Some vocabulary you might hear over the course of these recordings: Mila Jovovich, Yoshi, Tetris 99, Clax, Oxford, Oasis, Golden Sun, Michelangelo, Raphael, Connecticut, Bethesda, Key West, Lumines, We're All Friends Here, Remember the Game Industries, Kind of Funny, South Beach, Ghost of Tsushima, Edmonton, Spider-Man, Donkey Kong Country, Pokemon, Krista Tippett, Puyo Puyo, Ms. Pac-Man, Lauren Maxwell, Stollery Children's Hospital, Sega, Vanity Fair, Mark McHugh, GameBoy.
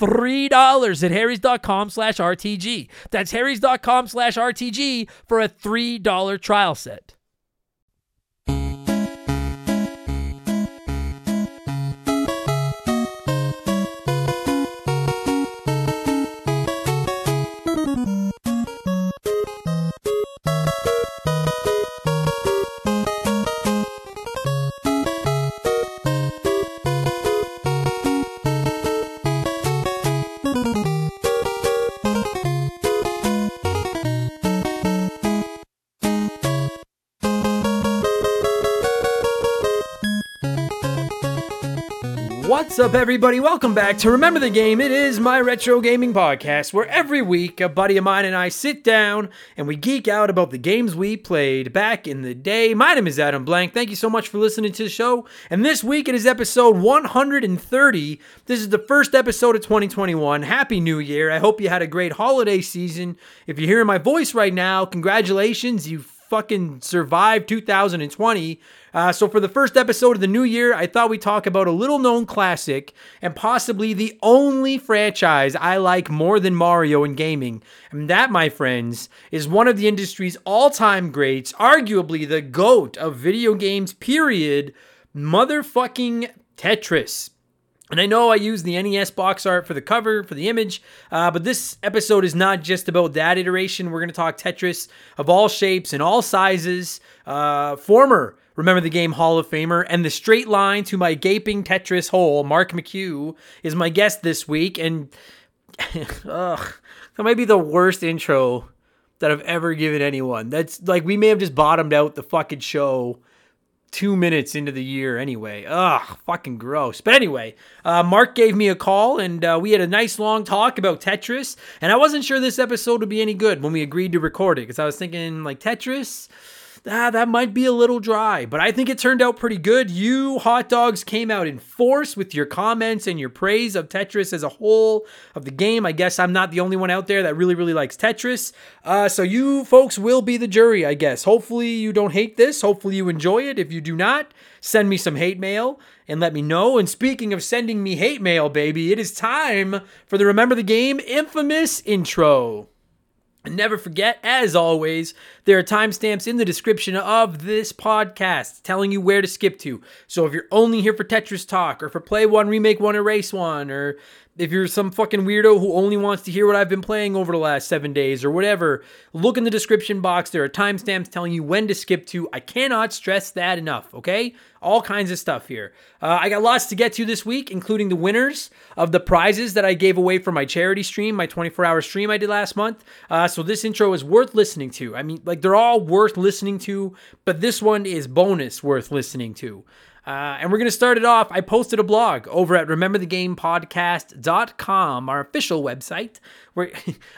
$3 at harrys.com/RTG. That's harrys.com/RTG for a $3 trial set. What's up, everybody? Welcome back to Remember the Game. It is my retro gaming podcast where every week a buddy of mine and I sit down and we geek out about the games we played back in the day. My name is Adam Blank. Thank you so much for listening to the show. And this week it is episode 130. This is the first episode of 2021. Happy New Year. I hope you had a great holiday season. If you're hearing my voice right now, congratulations. You fucking survived 2020. So for the first episode of the new year, I thought we'd talk about a little-known classic and possibly the only franchise I like more than Mario in gaming. And that, my friends, is one of the industry's all-time greats, arguably the GOAT of video games, period, motherfucking Tetris. And I know I used the NES box art for the cover, for the image, but this episode is not just about that iteration. We're going to talk Tetris of all shapes and all sizes, former Remember the Game Hall of Famer and the straight line to my gaping Tetris hole, Mark McHugh, is my guest this week. And that might be the worst intro that I've ever given anyone. That's like, we may have just bottomed out the fucking show 2 minutes into the year anyway. Ugh, fucking gross. But anyway, Mark gave me a call and we had a nice long talk about Tetris. And I wasn't sure this episode would be any good when we agreed to record it because I was thinking like Tetris, that might be a little dry, but I think it turned out pretty good. You hot dogs came out in force with your comments and your praise of Tetris as a whole of the game. I guess I'm not the only one out there that really, really likes Tetris. So you folks will be the jury, I guess. Hopefully you don't hate this. Hopefully you enjoy it. If you do not, send me some hate mail and let me know. And speaking of sending me hate mail, baby, it is time for the Remember the Game infamous intro. And never forget, as always, there are timestamps in the description of this podcast telling you where to skip to. So if you're only here for Tetris talk or for play one, remake one, erase one, or if you're some fucking weirdo who only wants to hear what I've been playing over the last 7 days or whatever, look in the description box. There are timestamps telling you when to skip to. I cannot stress that enough, okay? All kinds of stuff here. I got lots to get to this week, including the winners of the prizes that I gave away for my charity stream, my 24-hour stream I did last month. So this intro is worth listening to. I mean, like, they're all worth listening to, but this one is bonus worth listening to. And we're going to start it off. I posted a blog over at rememberthegamepodcast.com, our official website. Where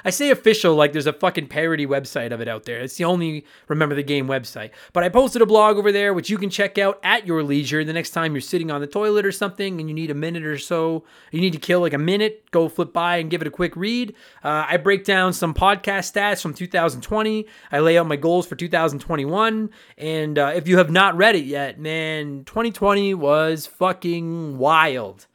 I say official like there's a fucking parody website of it out there. It's the only Remember the Game website. But I posted a blog over there, which you can check out at your leisure the next time you're sitting on the toilet or something and you need a minute or so. You need to kill like a minute. Go flip by and give it a quick read. I break down some podcast stats from 2020. I lay out my goals for 2021. And if you have not read it yet, man, 2020 was fucking wild,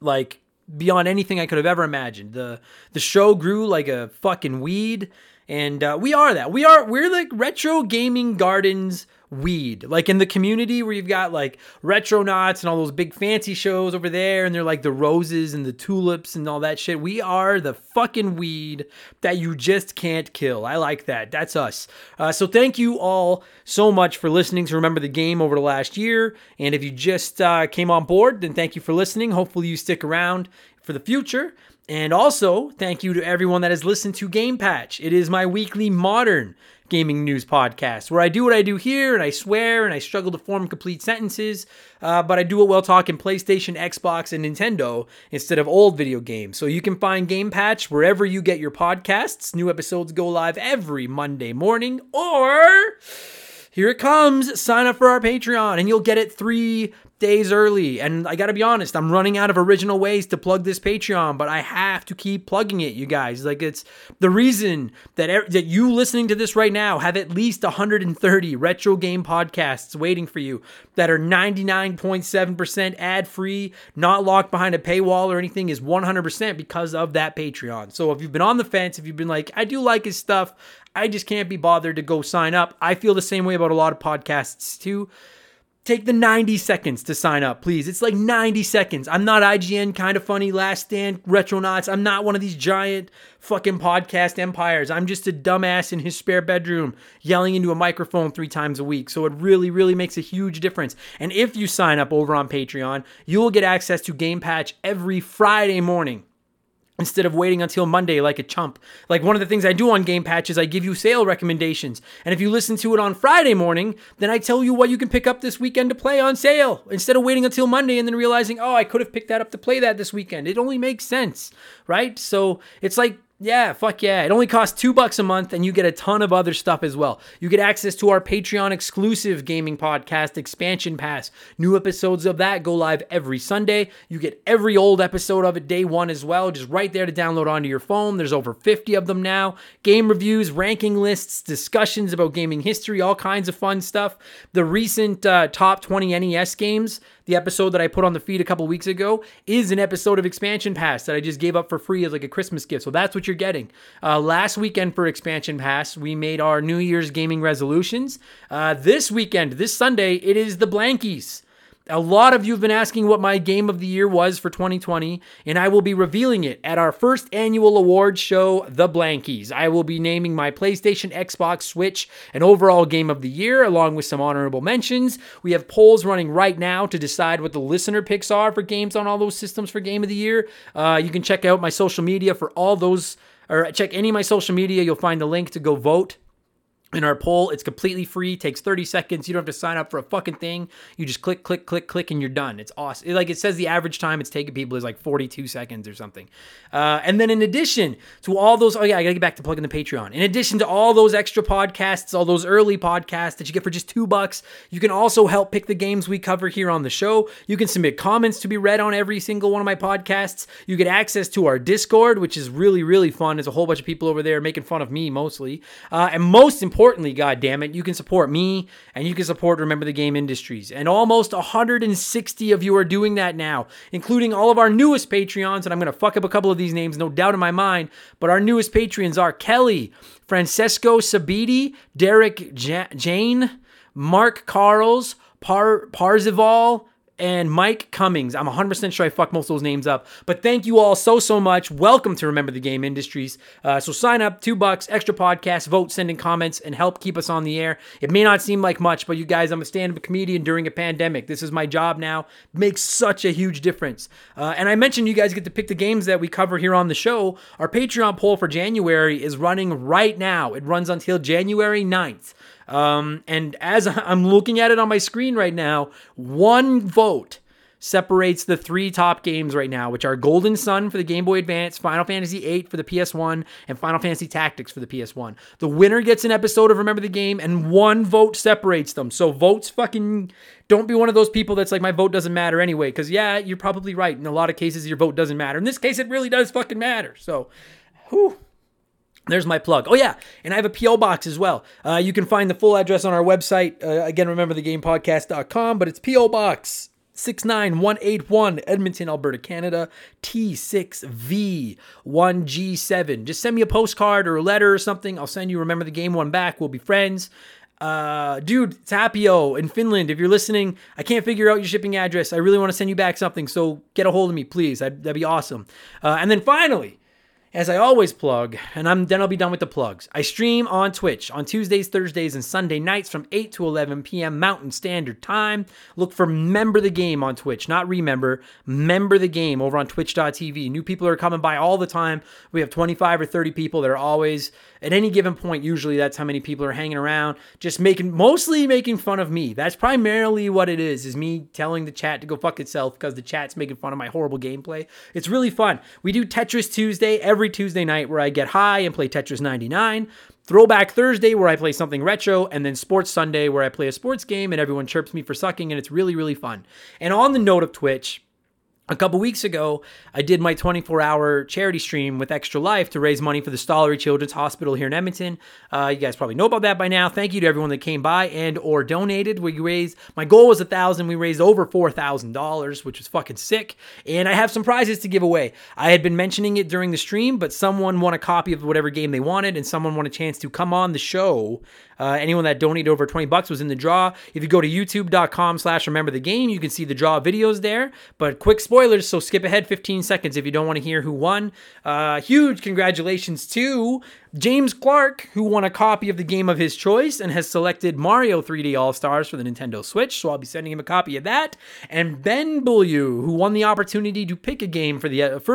like beyond anything I could have ever imagined. The show grew like a fucking weed, and we're like retro gaming gardens weed, like in the community where you've got like Retronauts and all those big fancy shows over there, and they're like the roses and the tulips and all that shit. We are the fucking weed that you just can't kill. I like that. That's us. So thank you all so much for listening to Remember the Game over the last year, and if you just came on board, then thank you for listening. Hopefully you stick around for the future. And also, thank you to everyone that has listened to Game Patch. It is my weekly modern gaming news podcast where I do what I do here, and I swear and I struggle to form complete sentences, but I do it while talking PlayStation, Xbox, and Nintendo instead of old video games. So you can find Game Patch wherever you get your podcasts. New episodes go live every Monday morning, or here it comes, sign up for our Patreon and you'll get it 3 days early. And I gotta be honest, I'm running out of original ways to plug this Patreon, but I have to keep plugging it, you guys. Like, it's the reason that you listening to this right now have at least 130 retro game podcasts waiting for you that are 99.7% ad-free, not locked behind a paywall or anything, is 100% because of that Patreon. So if you've been on the fence, if you've been like, I do like his stuff, I just can't be bothered to go sign up. I feel the same way about a lot of podcasts too. Take the 90 seconds to sign up, please. It's like 90 seconds. I'm not IGN, Kind of Funny, Last Stand, Retronauts. I'm not one of these giant fucking podcast empires. I'm just a dumbass in his spare bedroom yelling into a microphone 3 times a week. So it really, really makes a huge difference. And if you sign up over on Patreon, you will get access to Game Patch every Friday morning, instead of waiting until Monday like a chump. Like, one of the things I do on Game Patch is I give you sale recommendations. And if you listen to it on Friday morning, then I tell you what you can pick up this weekend to play on sale, instead of waiting until Monday and then realizing, oh, I could have picked that up to play that this weekend. It only makes sense, right? So it's like, yeah, fuck yeah. It only costs $2 a month and you get a ton of other stuff as well. You get access to our Patreon exclusive gaming podcast expansion pass. New episodes of that go live every Sunday. You get every old episode of it day 1 as well, just right there to download onto your phone. There's over 50 of them now. Game reviews, ranking lists, discussions about gaming history, all kinds of fun stuff. The recent top 20 NES games, the episode that I put on the feed a couple weeks ago, is an episode of Expansion Pass that I just gave up for free as like a Christmas gift. So that's what you're getting. Last weekend for Expansion Pass, we made our New Year's gaming resolutions. This weekend, this Sunday, it is the Blankies. A lot of you have been asking what my game of the year was for 2020, and I will be revealing it at our first annual award show, The Blankies. I will be naming my PlayStation, Xbox, Switch, and overall game of the year, along with some honorable mentions. We have polls running right now to decide what the listener picks are for games on all those systems for game of the year. You can check out my social media for all those, or check any of my social media. You'll find the link to go vote in our poll. It's completely free. Takes 30 seconds. You don't have to sign up for a fucking thing. You just click, click, click, click, and you're done. It's awesome. It says the average time it's taking people is like 42 seconds or something. And then in addition to all those, I gotta get back to plugging the Patreon. In addition to all those extra podcasts, all those early podcasts that you get for just $2, you can also help pick the games we cover here on the show. You can submit comments to be read on every single one of my podcasts. You get access to our Discord, which is really, really fun. There's a whole bunch of people over there making fun of me mostly. And most importantly, goddammit, you can support me and you can support Remember the Game Industries. And almost 160 of you are doing that now, including all of our newest Patreons. And I'm going to fuck up a couple of these names, no doubt in my mind. But our newest Patreons are Kelly, Francesco Sabidi, Derek Jane, Mark Carls, Parzival, and Mike Cummings. I'm 100% sure I fucked most of those names up. But thank you all so, so much. Welcome to Remember the Game Industries. So sign up, $2, extra podcast, vote, send in comments, and help keep us on the air. It may not seem like much, but you guys, I'm a stand-up comedian during a pandemic. This is my job now. It makes such a huge difference. And I mentioned you guys get to pick the games that we cover here on the show. Our Patreon poll for January is running right now. It runs until January 9th. And as I'm looking at it on my screen right now, one vote separates the three top games right now, which are Golden Sun for the Game Boy Advance, Final Fantasy VIII for the PS1, and Final Fantasy Tactics for the PS1. The winner gets an episode of Remember the Game, and one vote separates them. So votes fucking... Don't be one of those people that's like, my vote doesn't matter anyway, because yeah, you're probably right. In a lot of cases, your vote doesn't matter. In this case, it really does fucking matter. So, whew. There's my plug. Oh, yeah. And I have a P.O. box as well. You can find the full address on our website. Again, rememberthegamepodcast.com, but it's P.O. Box 69181, Edmonton, Alberta, Canada, T6V1G7. Just send me a postcard or a letter or something. I'll send you Remember the Game one back. We'll be friends. Dude, Tapio in Finland, if you're listening, I can't figure out your shipping address. I really want to send you back something, so get a hold of me, please. That'd be awesome. And then finally, as I always plug, and then I'll be done with the plugs. I stream on Twitch on Tuesdays, Thursdays, and Sunday nights from 8 to 11 p.m. Mountain Standard Time. Look for Member the Game on Twitch, not Remember. Member the Game over on twitch.tv. New people are coming by all the time. We have 25 or 30 people that are always, at any given point, usually that's how many people are hanging around, just mostly making fun of me. That's primarily what it is me telling the chat to go fuck itself because the chat's making fun of my horrible gameplay. It's really fun. We do Tetris Tuesday every Tuesday night where I get high and play Tetris 99, Throwback Thursday where I play something retro, and then Sports Sunday where I play a sports game and everyone chirps me for sucking, and it's really, really fun. And on the note of Twitch, a couple weeks ago, I did my 24-hour charity stream with Extra Life to raise money for the Stollery Children's Hospital here in Edmonton. You guys probably know about that by now. Thank you to everyone that came by and or donated. We raised, my goal was $1,000. We raised over $4,000, which was fucking sick. And I have some prizes to give away. I had been mentioning it during the stream, but someone won a copy of whatever game they wanted, and someone won a chance to come on the show. Anyone that donated over $20 was in the draw. If you go to youtube.com/rememberthegame, you can see the draw videos there. But quick spoilers, so skip ahead 15 seconds if you don't want to hear who won. Huge congratulations to James Clark, who won a copy of the game of his choice and has selected Mario 3D All-Stars for the Nintendo Switch, so I'll be sending him a copy of that. And Ben Beaulieu, who won the opportunity to pick a game for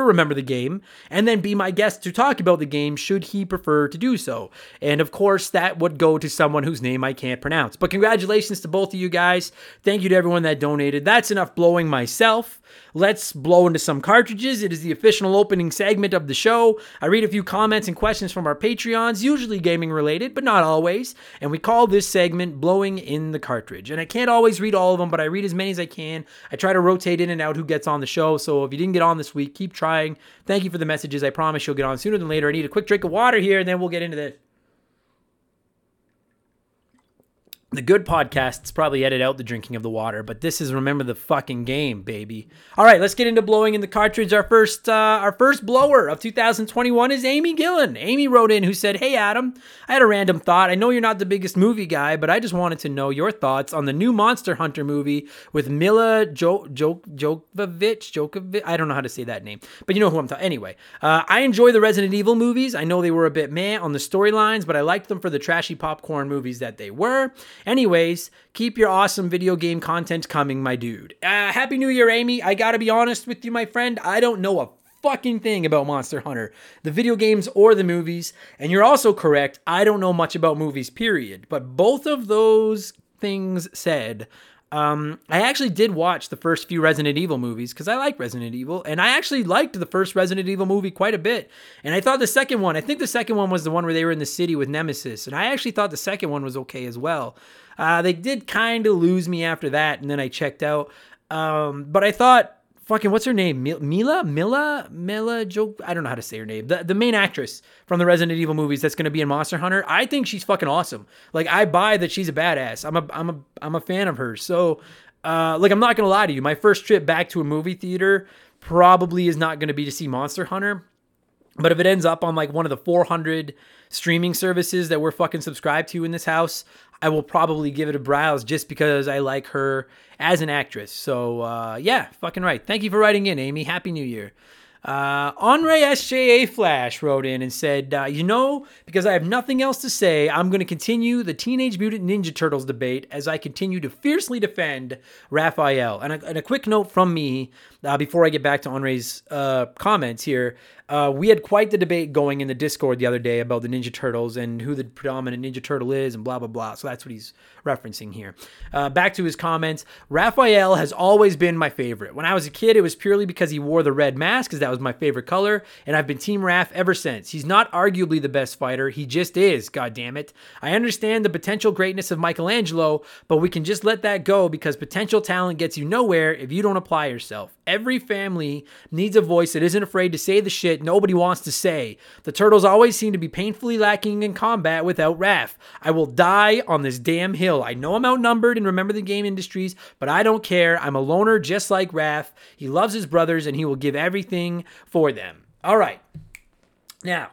Remember the Game, and then be my guest to talk about the game should he prefer to do so. And of course, that would go to someone whose name I can't pronounce. But congratulations to both of you guys. Thank you to everyone that donated. That's enough blowing myself. Let's blow into some cartridges. It is the official opening segment of the show. I read a few comments and questions from our Patreons, usually gaming related, but not always. And we call this segment Blowing in the Cartridge. And I can't always read all of them, but I read as many as I can. I try to rotate in and out who gets on the show. So if you didn't get on this week, keep trying. Thank you for the messages. I promise you'll get on sooner than later. I need a quick drink of water here, and then we'll get into this. The good podcasts probably edit out the drinking of the water, but this is Remember the fucking Game, baby. All right, let's get into blowing in the cartridge. Our first blower of 2021 is Amy Gillen. Amy wrote in who said, "Hey, Adam, I had a random thought. I know you're not the biggest movie guy, but I just wanted to know your thoughts on the new Monster Hunter movie with Mila Jovovich. I don't know how to say that name, but you know who I'm talking. Anyway, I enjoy the Resident Evil movies. I know they were a bit meh on the storylines, but I liked them for the trashy popcorn movies that they were. Anyways, keep your awesome video game content coming, my dude." Happy New Year, Amy. I gotta be honest with you, my friend. I don't know a fucking thing about Monster Hunter, the video games or the movies. And you're also correct. I don't know much about movies, period. But both of those things said, I actually did watch the first few Resident Evil movies because I like Resident Evil, and I actually liked the first Resident Evil movie quite a bit. And I thought the second one, I think the second one was the one where they were in the city with Nemesis, and I actually thought the second one was okay as well. They did kind of lose me after that, and then I checked out. But I thought, fucking, what's her name? Mila, I don't know how to say her name. The main actress from the Resident Evil movies that's going to be in Monster Hunter. I think she's fucking awesome. Like, I buy that she's a badass. I'm a fan of hers. So, like, I'm not going to lie to you. My first trip back to a movie theater probably is not going to be to see Monster Hunter. But if it ends up on, like, one of the 400 streaming services that we're fucking subscribed to in this house, I will probably give it a browse just because I like her as an actress. So, yeah, fucking right. Thank you for writing in, Amy. Happy New Year. Andre SJA Flash wrote in and said, because I have nothing else to say, I'm going to continue the Teenage Mutant Ninja Turtles debate as I continue to fiercely defend Raphael. And a quick note from me before I get back to Andre's comments here. We had quite the debate going in the Discord the other day about the Ninja Turtles and who the predominant Ninja Turtle is and blah, blah, blah. So that's what he's referencing here. Back to his comments. Raphael has always been my favorite. When I was a kid, it was purely because he wore the red mask, because that was my favorite color, and I've been Team Raph ever since. He's not arguably the best fighter. He just is, goddammit. I understand the potential greatness of Michelangelo, but we can just let that go because potential talent gets you nowhere if you don't apply yourself. Every family needs a voice that isn't afraid to say the shit nobody wants to say. The Turtles always seem to be painfully lacking in combat without Raph. I will die on this damn hill. I know I'm outnumbered and Remember the Game Industries, but I don't care. I'm a loner just like Raph. He loves his brothers and he will give everything for them. All right. Now,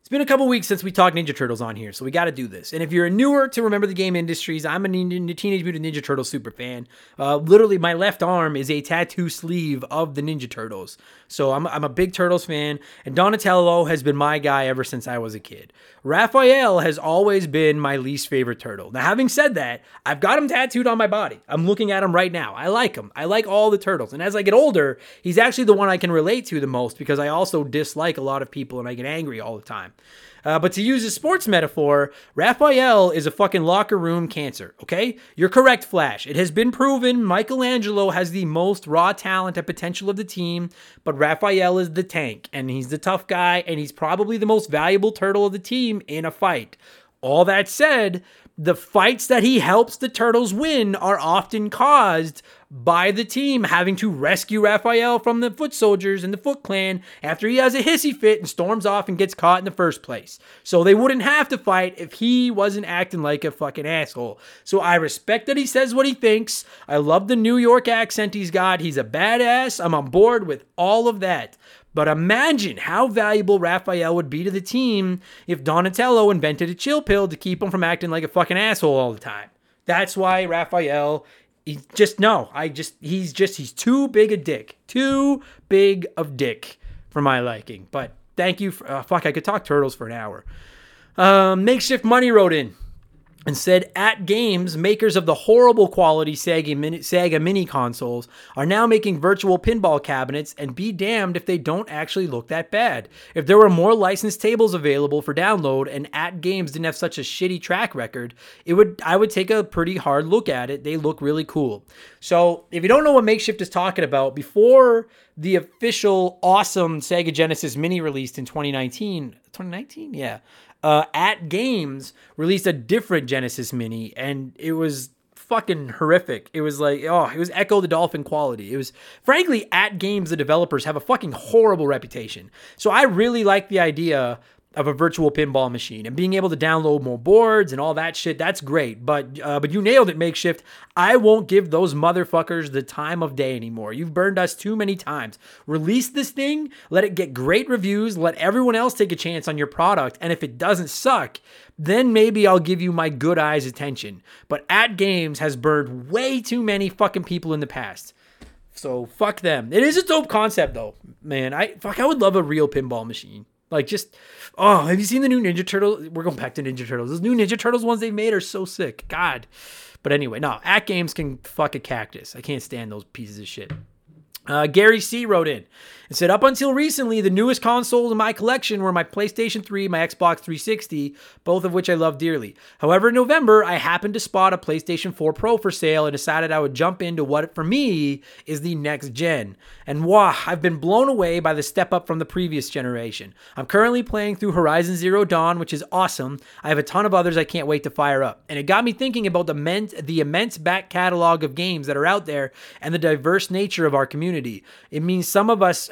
it's been a couple weeks since we talked Ninja Turtles on here, so we got to do this. And if you're newer to Remember the Game Industries, I'm a Teenage Mutant Ninja Turtles super fan. Literally, my left arm is a tattoo sleeve of the Ninja Turtles. So I'm a big Turtles fan, and Donatello has been my guy ever since I was a kid. Raphael has always been my least favorite Turtle. Now, having said that, I've got him tattooed on my body. I'm looking at him right now. I like him. I like all the Turtles. And as I get older, he's actually the one I can relate to the most because I also dislike a lot of people and I get angry all the time. But to use a sports metaphor, Raphael is a fucking locker room cancer, okay? You're correct, Flash. It has been proven Michelangelo has the most raw talent and potential of the team, but Raphael is the tank, and he's the tough guy, and he's probably the most valuable turtle of the team in a fight. All that said, the fights that he helps the Turtles win are often caused by the team having to rescue Raphael from the Foot Soldiers and the Foot Clan after he has a hissy fit and storms off and gets caught in the first place. So they wouldn't have to fight if he wasn't acting like a fucking asshole. So I respect that he says what he thinks. I love the New York accent he's got. He's a badass. I'm on board with all of that. But imagine how valuable Raphael would be to the team if Donatello invented a chill pill to keep him from acting like a fucking asshole all the time. That's why Raphael, he's too big a dick. Too big of dick for my liking. But thank you for, I could talk Turtles for an hour. Makeshift Money wrote in and said, at games, makers of the horrible quality Sega mini consoles are now making virtual pinball cabinets, and be damned if they don't actually look that bad. If there were more licensed tables available for download and at games didn't have such a shitty track record, I would take a pretty hard look at it. They look really cool. So if you don't know what Makeshift is talking about, before the official awesome Sega Genesis Mini released in 2019? Yeah. At Games released a different Genesis Mini, and it was fucking horrific. It was like, it was Echo the Dolphin quality. It was, frankly, At Games, the developers have a fucking horrible reputation. So I really like the idea of a virtual pinball machine and being able to download more boards and all that shit. That's great. But you nailed it, Makeshift. I won't give those motherfuckers the time of day anymore. You've burned us too many times. Release this thing, let it get great reviews, let everyone else take a chance on your product. And if it doesn't suck, then maybe I'll give you my good eyes attention. But At Games has burned way too many fucking people in the past. So fuck them. It is a dope concept though, man. I would love a real pinball machine. Like have you seen the new Ninja Turtles? We're going back to Ninja Turtles. Those new Ninja Turtles ones they've made are so sick. God. But anyway, no, At Games can fuck a cactus. I can't stand those pieces of shit. Gary C. wrote in and said, up until recently, the newest consoles in my collection were my PlayStation 3, my Xbox 360, both of which I love dearly. However, in November, I happened to spot a PlayStation 4 Pro for sale and decided I would jump into what, for me, is the next gen. And wow, I've been blown away by the step up from the previous generation. I'm currently playing through Horizon Zero Dawn, which is awesome. I have a ton of others I can't wait to fire up. And it got me thinking about the immense back catalog of games that are out there and the diverse nature of our community. It means some of us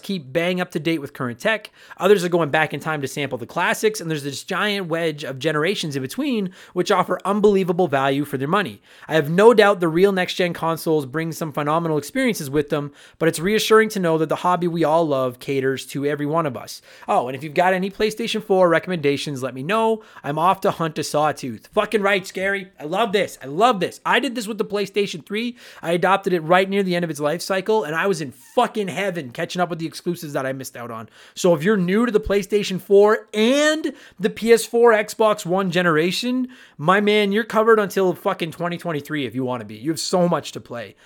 keep bang up to date with current tech. Others are going back in time to sample the classics, and there's this giant wedge of generations in between, which offer unbelievable value for their money. I have no doubt the real next-gen consoles bring some phenomenal experiences with them, but it's reassuring to know that the hobby we all love caters to every one of us. Oh, and if you've got any PlayStation 4 recommendations, let me know. I'm off to hunt a sawtooth. Fucking right, Scary. I love this. I love this. I did this with the PlayStation 3. I adopted it right near the end of its life cycle, and I was in fucking heaven catching up with the exclusives that I missed out on. So if you're new to the PlayStation 4 and the PS4 Xbox One generation, my man, you're covered until fucking 2023 if you want to be. You have so much to play.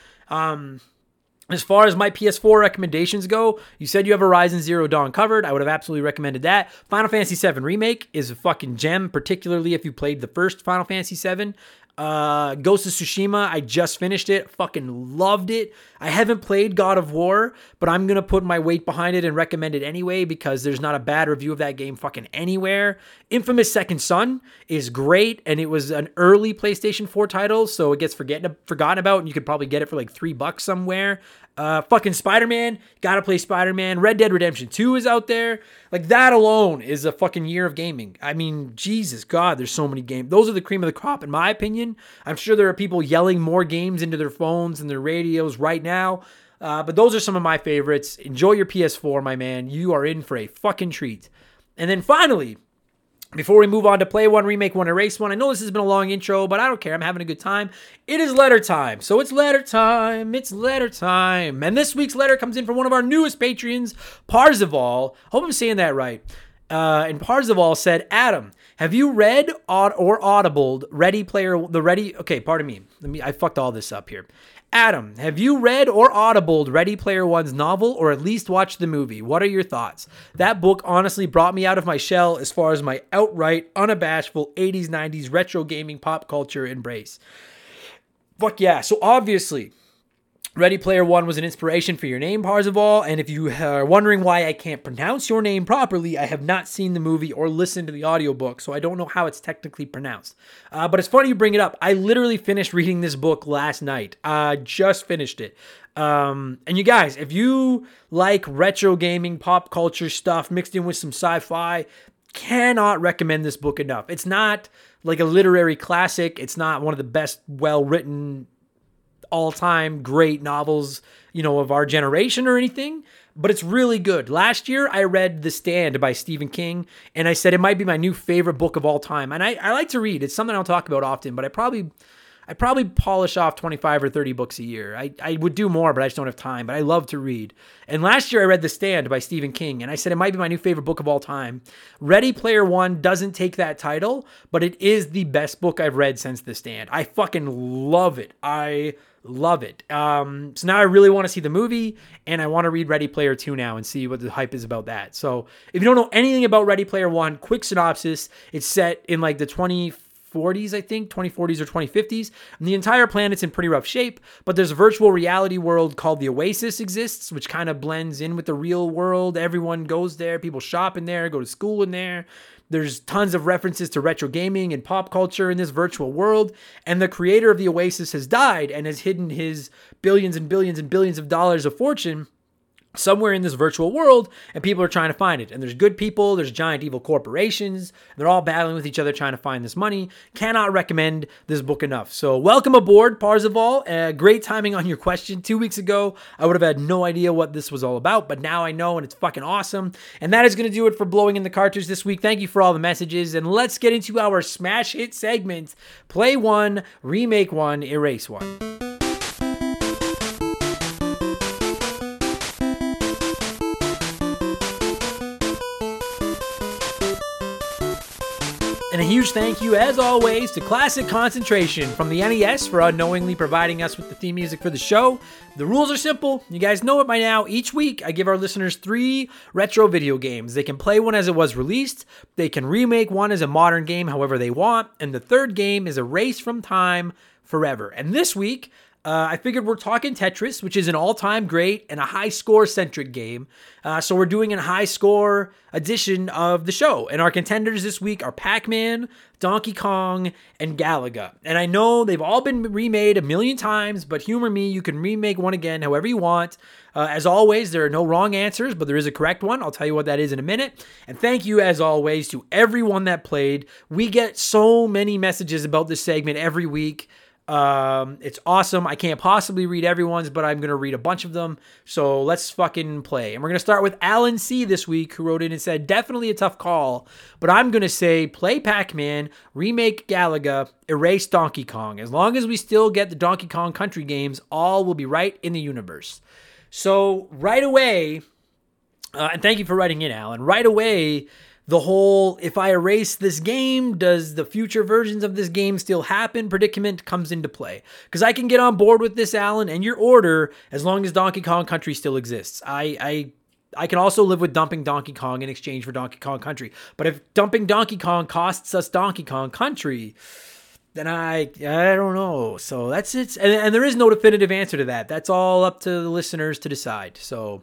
As far as my PS4 recommendations go, you said you have Horizon Zero Dawn covered. I would have absolutely recommended that. Final Fantasy VII Remake is a fucking gem, particularly if you played the first Final Fantasy VII. Ghost of Tsushima, I just finished it. Fucking loved it. I haven't played God of War, but I'm going to put my weight behind it and recommend it anyway because there's not a bad review of that game fucking anywhere. Infamous Second Son is great, and it was an early PlayStation 4 title, so it gets forgotten about, and you could probably get it for like $3 somewhere. Fucking Spider-Man, gotta play Spider-Man. Red Dead Redemption 2 is out there. Like, that alone is a fucking year of gaming. I mean, Jesus God, there's so many games. Those are the cream of the crop, in my opinion. I'm sure there are people yelling more games into their phones and their radios right now. But those are some of my favorites. Enjoy your PS4, my man. You are in for a fucking treat. And then finally, before we move on to Play One, Remake One, Erase One, I know this has been a long intro, but I don't care. I'm having a good time. It is letter time. So it's letter time. It's letter time. And this week's letter comes in from one of our newest patrons, Parzival. Hope I'm saying that right. And Parzival said, Adam, have you read or audibled I fucked all this up here. Adam, have you read or audibled Ready Player One's novel or at least watched the movie? What are your thoughts? That book honestly brought me out of my shell as far as my outright, unabashful 80s, 90s retro gaming pop culture embrace. Fuck yeah. So obviously, Ready Player One was an inspiration for your name, Parzival, and if you are wondering why I can't pronounce your name properly, I have not seen the movie or listened to the audiobook, so I don't know how it's technically pronounced. But it's funny you bring it up. I literally finished reading this book last night. Just finished it. And you guys, if you like retro gaming, pop culture stuff mixed in with some sci-fi, cannot recommend this book enough. It's not like a literary classic. It's not one of the best well-written all-time great novels, you know, of our generation or anything, but it's really good. Last year, I read The Stand by Stephen King, and I said it might be my new favorite book of all time. And I like to read. It's something I'll talk about often, but I probably polish off 25 or 30 books a year. I would do more, but I just don't have time, but I love to read. And last year I read The Stand by Stephen King, and I said it might be my new favorite book of all time. Ready Player One doesn't take that title, but it is the best book I've read since The Stand. I fucking love it. I love it. So now I really want to see the movie, and I want to read Ready Player 2 now and see what the hype is about that. So if you don't know anything about Ready Player One, quick synopsis, it's set in like the 2040s, I think, 2040s or 2050s, and the entire planet's in pretty rough shape, but there's a virtual reality world called the Oasis exists, which kind of blends in with the real world. Everyone goes there, people shop in there, go to school in there. There's tons of references to retro gaming and pop culture in this virtual world, and the creator of the Oasis has died and has hidden his billions and billions and billions of dollars of fortune somewhere in this virtual world, and people are trying to find it. And there's good people, there's giant evil corporations, they're all battling with each other trying to find this money. Cannot recommend this book enough. So welcome aboard, Parzival. Great timing on your question. 2 weeks ago, I would have had no idea what this was all about, but now I know, and it's fucking awesome. And that is going to do it for Blowing in the Cartridge this week. Thank you for all the messages, and let's get into our smash hit segment. Play One, Remake One, Erase One. And a huge thank you, as always, to Classic Concentration from the NES for unknowingly providing us with the theme music for the show. The rules are simple. You guys know it by now. Each week, I give our listeners three retro video games. They can play one as it was released. They can remake one as a modern game however they want. And the third game is Erase from Time Forever. And this week, I figured we're talking Tetris, which is an all-time great and a high-score-centric game. So we're doing a high-score edition of the show. And our contenders this week are Pac-Man, Donkey Kong, and Galaga. And I know they've all been remade a million times, but humor me, you can remake one again however you want. As always, there are no wrong answers, but there is a correct one. I'll tell you what that is in a minute. And thank you, as always, to everyone that played. We get so many messages about this segment every week. It's awesome. I can't possibly read everyone's, but I'm going to read a bunch of them. So let's fucking play. And we're going to start with Alan C. this week, who wrote in and said, definitely a tough call, but I'm going to say play Pac-Man, remake Galaga, erase Donkey Kong. As long as we still get the Donkey Kong Country games, all will be right in the universe. So right away, and thank you for writing in, Alan. Right away, the whole, if I erase this game, does the future versions of this game still happen predicament comes into play. Because I can get on board with this, Alan, and your order, as long as Donkey Kong Country still exists. I can also live with dumping Donkey Kong in exchange for Donkey Kong Country. But if dumping Donkey Kong costs us Donkey Kong Country, then I don't know. So that's it. And there is no definitive answer to that. That's all up to the listeners to decide. So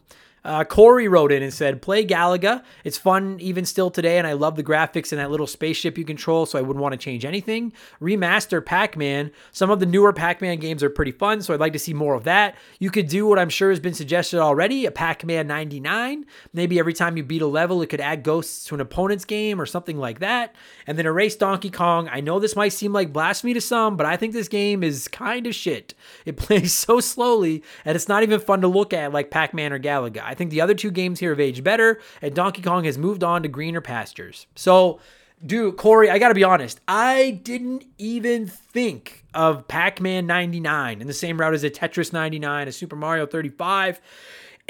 Corey wrote in and said, play Galaga. It's fun even still today, and I love the graphics and that little spaceship you control, so I wouldn't want to change anything. Remaster Pac-Man. Some of the newer Pac-Man games are pretty fun, so I'd like to see more of that. You could do what I'm sure has been suggested already, a Pac-Man 99. Maybe every time you beat a level, it could add ghosts to an opponent's game or something like that. And then erase Donkey Kong. I know this might seem like blasphemy to some, but I think this game is kind of shit. It plays so slowly, and it's not even fun to look at like Pac-Man or Galaga. I think the other two games here have aged better, and Donkey Kong has moved on to greener pastures. So, dude, Corey, I got to be honest. I didn't even think of Pac-Man 99 in the same route as a Tetris 99, a Super Mario 35.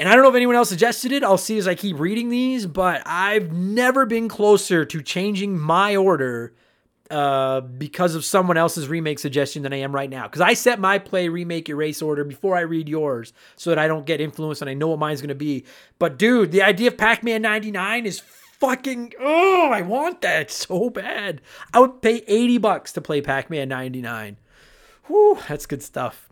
And I don't know if anyone else suggested it. I'll see as I keep reading these, but I've never been closer to changing my order because of someone else's remake suggestion than I am right now. Because I set my play, remake, erase order before I read yours so that I don't get influenced and I know what mine's going to be. But dude, the idea of Pac-Man 99 is fucking, oh, I want that so bad. I would pay $80 to play Pac-Man 99. Whew, that's good stuff.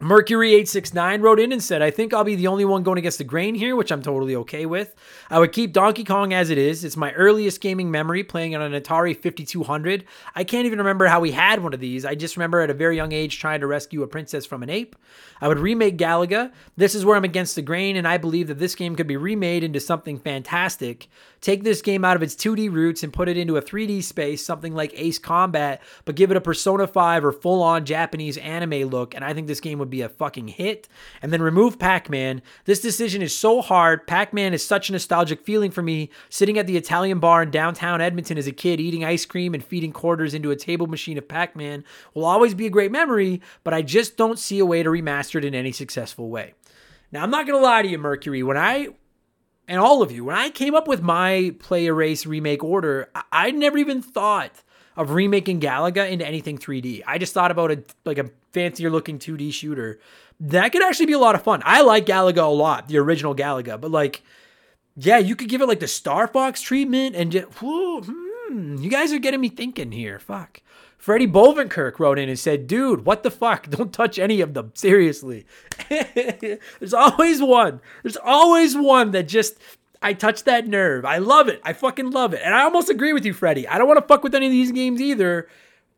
Mercury869 wrote in and said, I think I'll be the only one going against the grain here, which I'm totally okay with. I would keep Donkey Kong as it is. It's my earliest gaming memory, playing on an Atari 5200. I can't even remember how we had one of these. I just remember at a very young age trying to rescue a princess from an ape. I would remake Galaga. This is where I'm against the grain, and I believe that this game could be remade into something fantastic. Take this game out of its 2D roots and put it into a 3D space, something like Ace Combat, but give it a Persona 5 or full-on Japanese anime look, and I think this game would be a fucking hit. And then remove Pac-Man. This decision is so hard. Pac-Man is such a nostalgic feeling for me, sitting at the Italian bar in downtown Edmonton as a kid, eating ice cream and feeding quarters into a table machine of Pac-Man will always be a great memory, but I just don't see a way to remaster it in any successful way. Now, I'm not gonna lie to you, Mercury, and all of you, when I came up with my play, erase, remake order, I never even thought of remaking Galaga into anything 3D. I just thought about a fancier looking 2D shooter. That could actually be a lot of fun. I like Galaga a lot, the original Galaga, but you could give it the Star Fox treatment and just, you guys are getting me thinking here. Fuck. Freddie Bovenkirk wrote in and said, dude, what the fuck? Don't touch any of them. Seriously. There's always one. There's always one that just, I touch that nerve. I love it. I fucking love it. And I almost agree with you, Freddie. I don't want to fuck with any of these games either.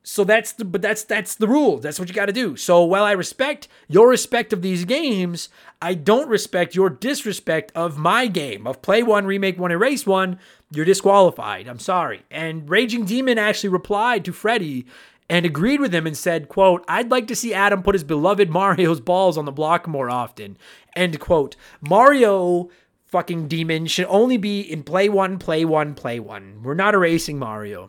So that's the rule. That's what you got to do. So while I respect your respect of these games, I don't respect your disrespect of my game of play one, remake one, erase one. You're disqualified. I'm sorry. And Raging Demon actually replied to Freddie and agreed with him and said, quote, I'd like to see Adam put his beloved Mario's balls on the block more often. End quote. Mario fucking Demon should only be in play one, play one, play one. We're not erasing Mario.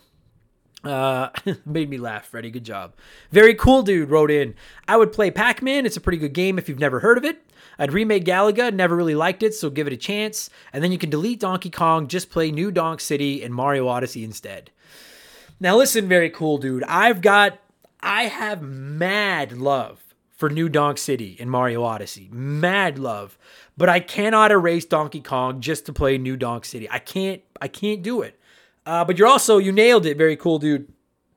Made me laugh, Freddie. Good job. Very cool dude wrote in, I would play Pac-Man. It's a pretty good game if you've never heard of it. I'd remake Galaga. Never really liked it, so give it a chance. And then you can delete Donkey Kong. Just play New Donk City and Mario Odyssey instead. Now listen, very cool dude. I have mad love for New Donk City and Mario Odyssey. Mad love. But I cannot erase Donkey Kong just to play New Donk City. I can't do it. But you nailed it. Very cool, dude.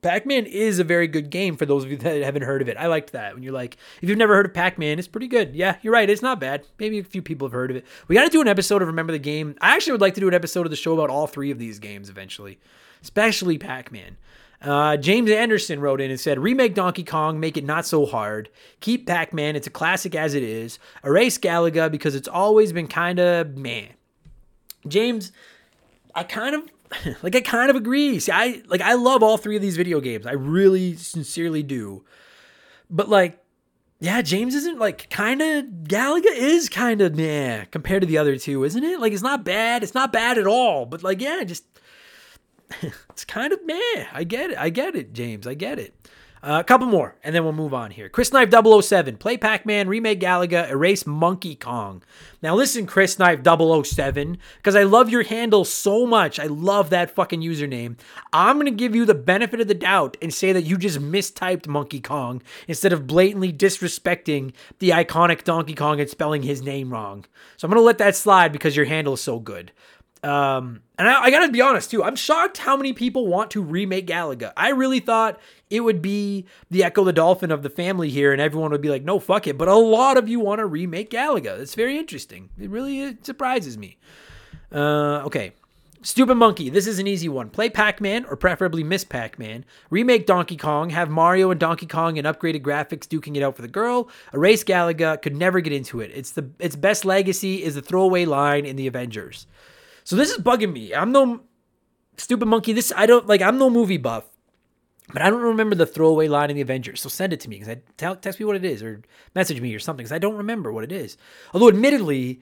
Pac-Man is a very good game for those of you that haven't heard of it. I liked that. When you're like, if you've never heard of Pac-Man, it's pretty good. Yeah, you're right. It's not bad. Maybe a few people have heard of it. We got to do an episode of Remember the Game. I actually would like to do an episode of the show about all three of these games eventually, especially Pac-Man. James Anderson wrote in and said, remake Donkey Kong, make it not so hard. Keep Pac-Man. It's a classic as it is. Erase Galaga because it's always been kind of meh. James, I kind of agree. See, I love all three of these video games. I really sincerely do. But James isn't Galaga is kind of meh compared to the other two, isn't it? It's not bad. It's not bad at all. But it's kind of meh. I get it, James. I get it. A couple more, and then we'll move on here. Chris Knife 007, play Pac-Man, remake Galaga, erase Monkey Kong. Now listen, Chris Knife 007, because I love your handle so much. I love that fucking username. I'm going to give you the benefit of the doubt and say that you just mistyped Monkey Kong instead of blatantly disrespecting the iconic Donkey Kong and spelling his name wrong. So I'm going to let that slide because your handle is so good. And I gotta be honest too, I'm shocked how many people want to remake Galaga. I really thought it would be the Echo the Dolphin of the family here and everyone would be like, no, fuck it. But a lot of you want to remake Galaga. It's very interesting. It really surprises me. Okay. Stupid Monkey. This is an easy one. Play Pac-Man or preferably Ms. Pac-Man. Remake Donkey Kong. Have Mario and Donkey Kong and upgraded graphics duking it out for the girl. Erase Galaga. Could never get into it. Its best legacy is the throwaway line in the Avengers. So this is bugging me. I'm no Stupid Monkey. I'm no movie buff, but I don't remember the throwaway line in the Avengers. So send it to me because text me what it is or message me or something because I don't remember what it is. Although admittedly,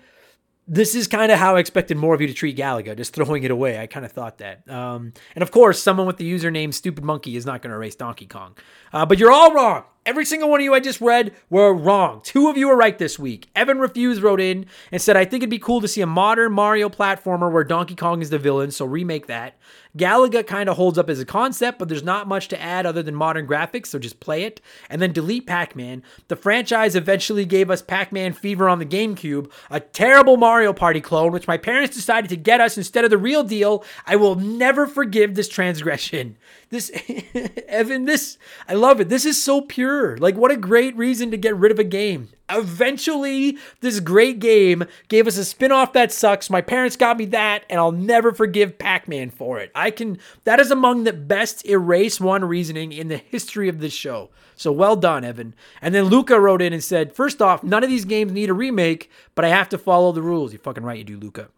this is kind of how I expected more of you to treat Galaga, just throwing it away. I kind of thought that. And of course, someone with the username Stupid Monkey is not going to erase Donkey Kong. But you're all wrong. Every single one of you I just read were wrong. 2 of you were right this week. Evan Refuse wrote in and said, I think it'd be cool to see a modern Mario platformer where Donkey Kong is the villain, so remake that. Galaga kind of holds up as a concept, but there's not much to add other than modern graphics, so just play it. And then delete Pac-Man. The franchise eventually gave us Pac-Man Fever on the GameCube, a terrible Mario Party clone, which my parents decided to get us instead of the real deal. I will never forgive this transgression. This, Evan, this, I love it. This is so pure. Like, what a great reason to get rid of a game. Eventually, this great game gave us a spin-off that sucks. My parents got me that, and I'll never forgive Pac-Man for it. That is among the best erase one reasoning in the history of this show. So well done, Evan. And then Luca wrote in and said, first off, none of these games need a remake, but I have to follow the rules. You're fucking right you do, Luca.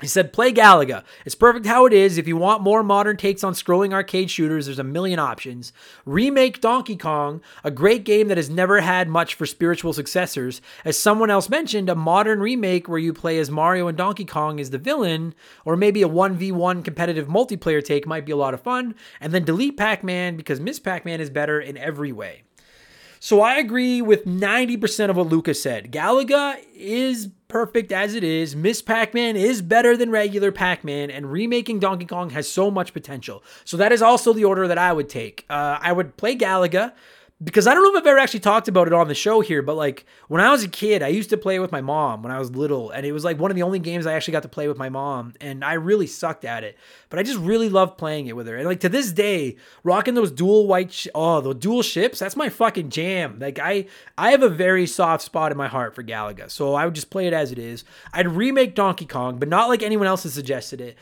He said, play Galaga. It's perfect how it is. If you want more modern takes on scrolling arcade shooters, there's a million options. Remake Donkey Kong, a great game that has never had much for spiritual successors. As someone else mentioned, a modern remake where you play as Mario and Donkey Kong is the villain, or maybe a 1v1 competitive multiplayer take might be a lot of fun. And then delete Pac-Man because Ms. Pac-Man is better in every way. So I agree with 90% of what Luca said. Galaga is perfect as it is. Ms. Pac-Man is better than regular Pac-Man, and remaking Donkey Kong has so much potential. So that is also the order that I would take. I would play Galaga because I don't know if I've ever actually talked about it on the show here, but like when I was a kid, I used to play with my mom when I was little, and it was like one of the only games I actually got to play with my mom, and I really sucked at it, but I just really loved playing it with her. And like to this day, rocking those the dual ships, that's my fucking jam. Like I have a very soft spot in my heart for Galaga. So I would just play it as it is. I'd remake Donkey Kong, but not like anyone else has suggested it.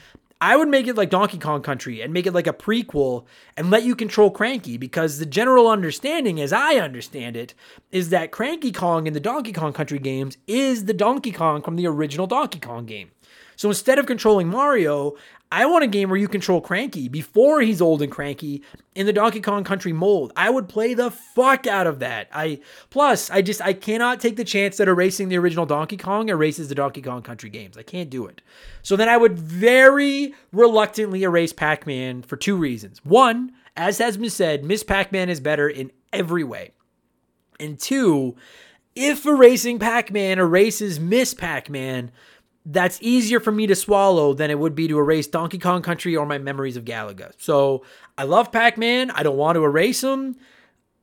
I would make it like Donkey Kong Country and make it like a prequel and let you control Cranky, because the general understanding, as I understand it, is that Cranky Kong in the Donkey Kong Country games is the Donkey Kong from the original Donkey Kong game. So instead of controlling Mario, I want a game where you control Cranky before he's old and cranky in the Donkey Kong Country mold. I would play the fuck out of that. I cannot take the chance that erasing the original Donkey Kong erases the Donkey Kong Country games. I can't do it. So then I would very reluctantly erase Pac-Man for 2 reasons. 1, as has been said, Ms. Pac-Man is better in every way. And 2, if erasing Pac-Man erases Ms. Pac-Man, that's easier for me to swallow than it would be to erase Donkey Kong Country or my memories of Galaga. So I love Pac-Man. I don't want to erase him.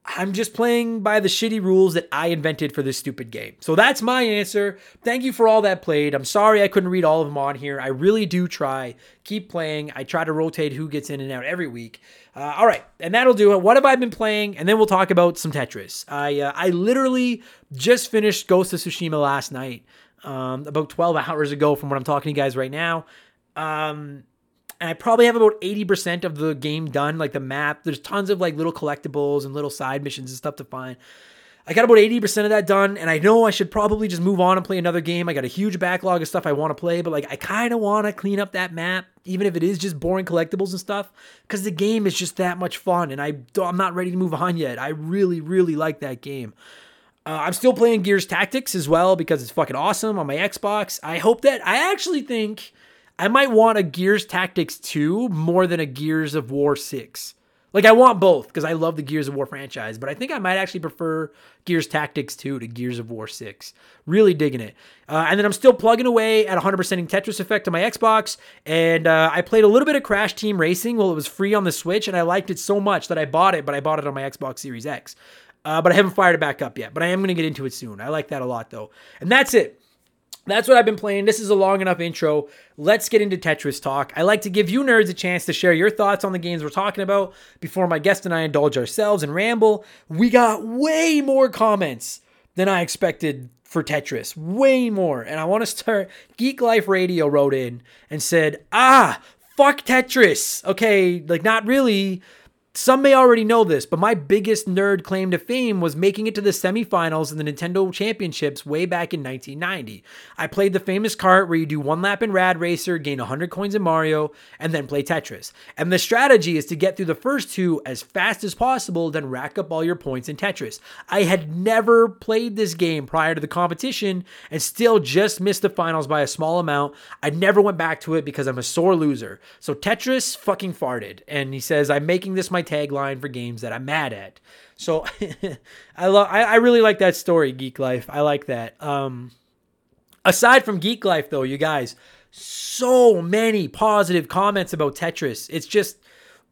I'm just playing by the shitty rules that I invented for this stupid game. So that's my answer. Thank you for all that played. I'm sorry I couldn't read all of them on here. I really do try. Keep playing. I try to rotate who gets in and out every week. All right, and that'll do it. What have I been playing? And then we'll talk about some Tetris. I literally just finished Ghost of Tsushima last night. About 12 hours ago from when I'm talking to you guys right now. And I probably have about 80% of the game done, like the map. There's tons of like little collectibles and little side missions and stuff to find. I got about 80% of that done, and I know I should probably just move on and play another game. I got a huge backlog of stuff I want to play, but like I kind of want to clean up that map, even if it is just boring collectibles and stuff, because the game is just that much fun, and I'm not ready to move on yet. I really, really like that game. I'm still playing Gears Tactics as well because it's fucking awesome on my Xbox. I actually think I might want a Gears Tactics 2 more than a Gears of War 6. Like, I want both because I love the Gears of War franchise, but I think I might actually prefer Gears Tactics 2 to Gears of War 6. Really digging it. And then I'm still plugging away at 100%ing Tetris Effect on my Xbox, and I played a little bit of Crash Team Racing while it was free on the Switch, and I liked it so much that I bought it, but I bought it on my Xbox Series X. But I haven't fired it back up yet, but I am going to get into it soon. I like that a lot, though. And that's it. That's what I've been playing. This is a long enough intro. Let's get into Tetris talk. I like to give you nerds a chance to share your thoughts on the games we're talking about before my guest and I indulge ourselves and ramble. We got way more comments than I expected for Tetris. Way more. And I want to start. Geek Life Radio wrote in and said, fuck Tetris. Okay, like not really. Some may already know this, but my biggest nerd claim to fame was making it to the semifinals in the Nintendo Championships way back in 1990. I played the famous kart where you do one lap in Rad Racer, gain 100 coins in Mario, and then play Tetris. And the strategy is to get through the first two as fast as possible, then rack up all your points in Tetris. I had never played this game prior to the competition and still just missed the finals by a small amount. I never went back to it because I'm a sore loser. So Tetris fucking farted. And he says, I'm making this my tagline for games that I'm mad at. So I really like that story, Geek Life. I like that. Aside from Geek Life, though, you guys, so many positive comments about Tetris. It's just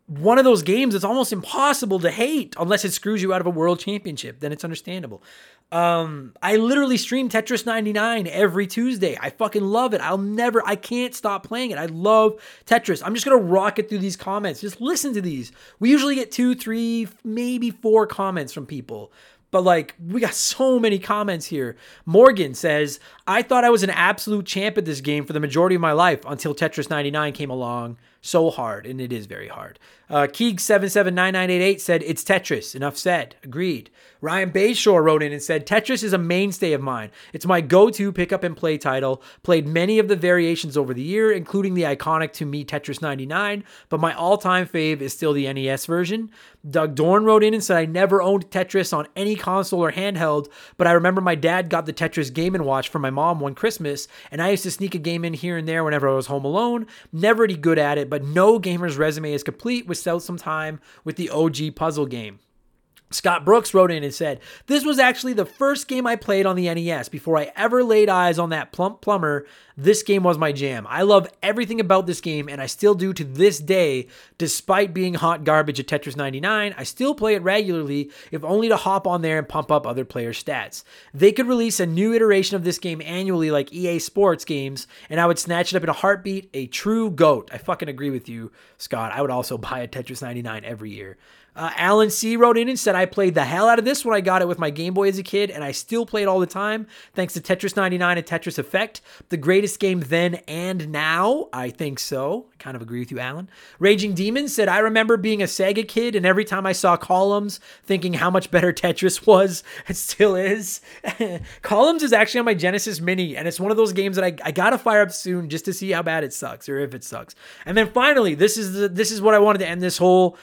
one of those games that's almost impossible to hate unless it screws you out of a world championship. Then it's understandable. I literally stream Tetris 99 every Tuesday. I fucking love it. I can't stop playing it. I love Tetris. I'm just going to rocket through these comments. Just listen to these. We usually get 2, 3, maybe 4 comments from people. But like, we got so many comments here. Morgan says, I thought I was an absolute champ at this game for the majority of my life until Tetris 99 came along. So hard, and it is very hard. Keeg779988 said, it's Tetris. Enough said. Agreed. Ryan Bayshore wrote in and said, Tetris is a mainstay of mine. It's my go-to pick-up-and-play title. Played many of the variations over the year, including the iconic to me Tetris 99, but my all-time fave is still the NES version. Doug Dorn wrote in and said, I never owned Tetris on any console or handheld, but I remember my dad got the Tetris Game & Watch from my mom one Christmas, and I used to sneak a game in here and there whenever I was home alone. Never any good at it, but no gamer's resume is complete without some time with the OG puzzle game. Scott Brooks wrote in and said, this was actually the first game I played on the NES before I ever laid eyes on that plump plumber. This game was my jam. I love everything about this game, and I still do to this day. Despite being hot garbage at Tetris 99, I still play it regularly, if only to hop on there and pump up other players' stats. They could release a new iteration of this game annually like EA Sports games, and I would snatch it up in a heartbeat. A true GOAT. I fucking agree with you, Scott. I would also buy a Tetris 99 every year. Alan C. wrote in and said, I played the hell out of this when I got it with my Game Boy as a kid, and I still play it all the time, thanks to Tetris 99 and Tetris Effect. The greatest game then and now? I think so. I kind of agree with you, Alan. Raging Demon said, I remember being a Sega kid, and every time I saw Columns, thinking how much better Tetris was. It still is. Columns is actually on my Genesis Mini, and it's one of those games that I gotta fire up soon just to see how bad it sucks, or if it sucks. And then finally, this is what I wanted to end this whole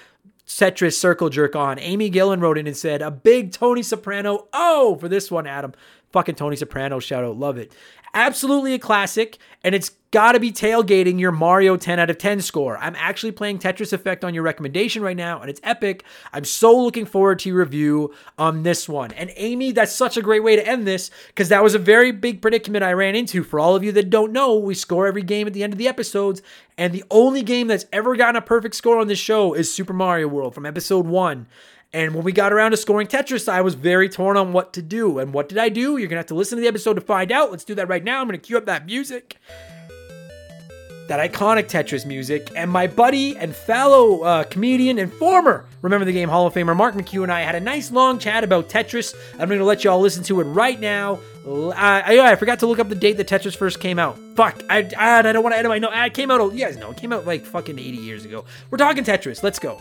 Tetris circle jerk on. Amy Gillen wrote in and said, a big Tony Soprano for this one, Adam. Fucking Tony Soprano shout out, love it. Absolutely a classic, and it's gotta be tailgating your Mario 10 out of 10 score. I'm actually playing Tetris Effect on your recommendation right now, and it's epic. I'm so looking forward to your review on this one. And Amy, that's such a great way to end this, because that was a very big predicament I ran into. For all of you that don't know, we score every game at the end of the episodes, and the only game that's ever gotten a perfect score on this show is Super Mario World from episode 1. And when we got around to scoring Tetris, I was very torn on what to do. And what did I do? You're going to have to listen to the episode to find out. Let's do that right now. I'm going to cue up that music. That iconic Tetris music. And my buddy and fellow comedian and former Remember the Game Hall of Famer Mark McHugh and I had a nice long chat about Tetris. I'm going to let you all listen to it right now. I forgot to look up the date that Tetris first came out. Fuck. I don't want to edit my note. You guys know. It came out like fucking 80 years ago. We're talking Tetris. Let's go.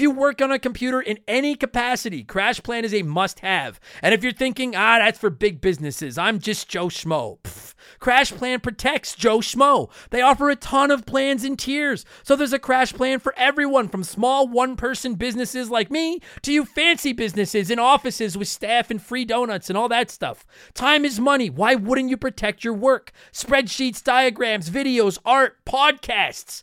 you work on a computer in any capacity, CrashPlan is a must-have. And if you're thinking, that's for big businesses, I'm just Joe Schmo. Pfft. CrashPlan protects Joe Schmo. They offer a ton of plans and tiers. So there's a CrashPlan for everyone, from small one-person businesses like me to you fancy businesses in offices with staff and free donuts and all that stuff. Time is money. Why wouldn't you protect your work? Spreadsheets, diagrams, videos, art, podcasts.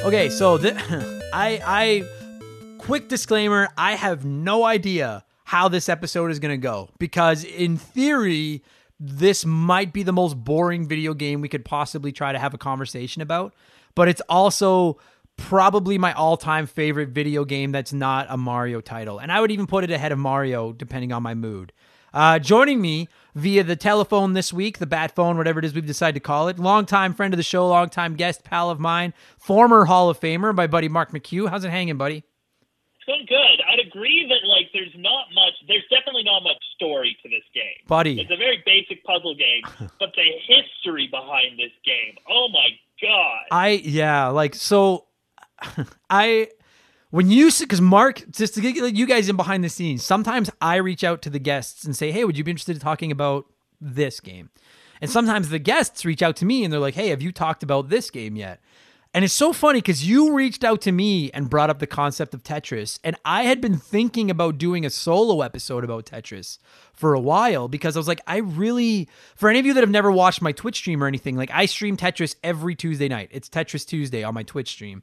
Okay, so quick disclaimer, I have no idea how this episode is going to go, because in theory, this might be the most boring video game we could possibly try to have a conversation about, but it's also probably my all-time favorite video game that's not a Mario title, and I would even put it ahead of Mario, depending on my mood. Joining me via the telephone this week, the bat phone, whatever it is we've decided to call it, longtime friend of the show, longtime guest, pal of mine, former Hall of Famer, my buddy Mark McHugh. How's it hanging, buddy? It's going good. I'd agree that there's definitely not much story to this game. Buddy. It's a very basic puzzle game, but the history behind this game, oh my God. Because Mark, just to get you guys in behind the scenes, sometimes I reach out to the guests and say, hey, would you be interested in talking about this game? And sometimes the guests reach out to me and they're like, hey, have you talked about this game yet? And it's so funny because you reached out to me and brought up the concept of Tetris. And I had been thinking about doing a solo episode about Tetris for a while, because I was like, for any of you that have never watched my Twitch stream or anything, like I stream Tetris every Tuesday night. It's Tetris Tuesday on my Twitch stream.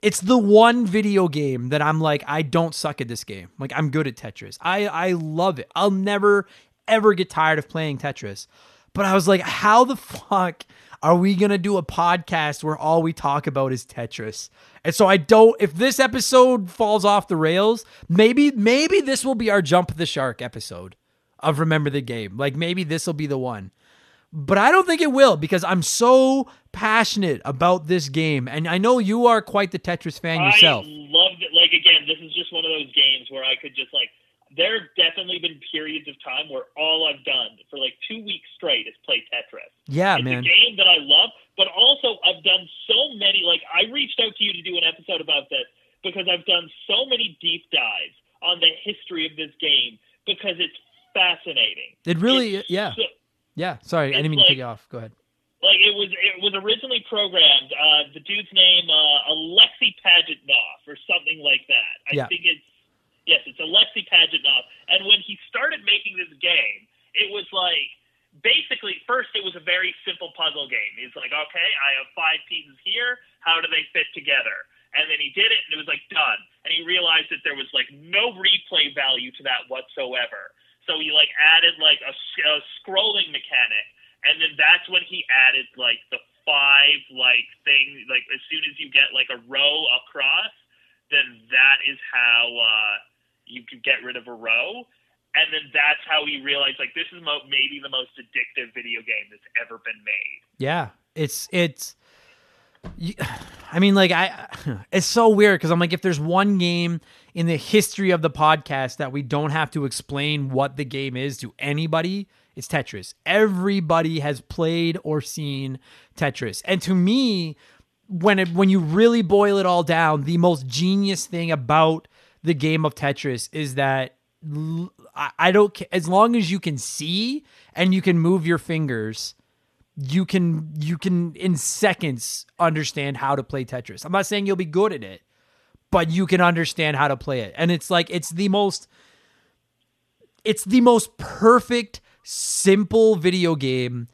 It's the one video game that I'm like, I don't suck at this game. Like, I'm good at Tetris. I love it. I'll never, ever get tired of playing Tetris. But I was like, how the fuck are we going to do a podcast where all we talk about is Tetris? And so if this episode falls off the rails, maybe this will be our Jump the Shark episode of Remember the Game. Like, maybe this will be the one. But I don't think it will, because I'm so passionate about this game. And I know you are quite the Tetris fan yourself. I loved it. Like, again, this is just one of those games where I could just, like, there have definitely been periods of time where all I've done for, like, 2 weeks straight is play Tetris. Yeah, man. It's a game that I love, but also I've done so many, like, I reached out to you to do an episode about this because I've done so many deep dives on the history of this game because it's fascinating. It really, yeah, sorry, I didn't mean to cut you off. Go ahead. Like, it was originally programmed. The dude's name, Alexey Pajitnov, or something like that. I think it's Alexey Pajitnov. And when he started making this game, it was like, basically, first it was a very simple puzzle game. He's like, okay, I have 5 pieces here. How do they fit together? And then he did it, and it was like, done. And he realized that there was, like, no replay value to that whatsoever. So he, like, added, like, a scrolling mechanic, and then that's when he added, like, the 5, like, thing. Like, as soon as you get, like, a row across, then that is how you could get rid of a row. And then that's how he realized, like, this is maybe the most addictive video game that's ever been made. Yeah, it's I mean, like, it's so weird because I'm like, if there's one game in the history of the podcast that we don't have to explain what the game is to anybody, it's Tetris. Everybody has played or seen Tetris. And to me, when you really boil it all down, the most genius thing about the game of Tetris is that I don't, as long as you can see and you can move your fingers, you can in seconds understand how to play Tetris. I'm not saying you'll be good at it, but you can understand how to play it. And it's like, it's the most perfect, simple video game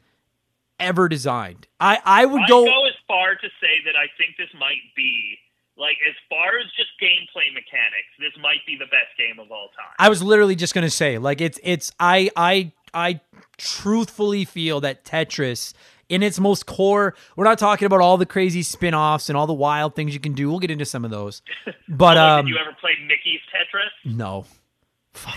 ever designed. I would go as far to say that I think this might be, like, as far as just gameplay mechanics, this might be the best game of all time. I was literally just going to say, like, I truthfully feel that Tetris, in its most core, we're not talking about all the crazy spin-offs and all the wild things you can do. We'll get into some of those. But did you ever play Mickey's Tetris? No.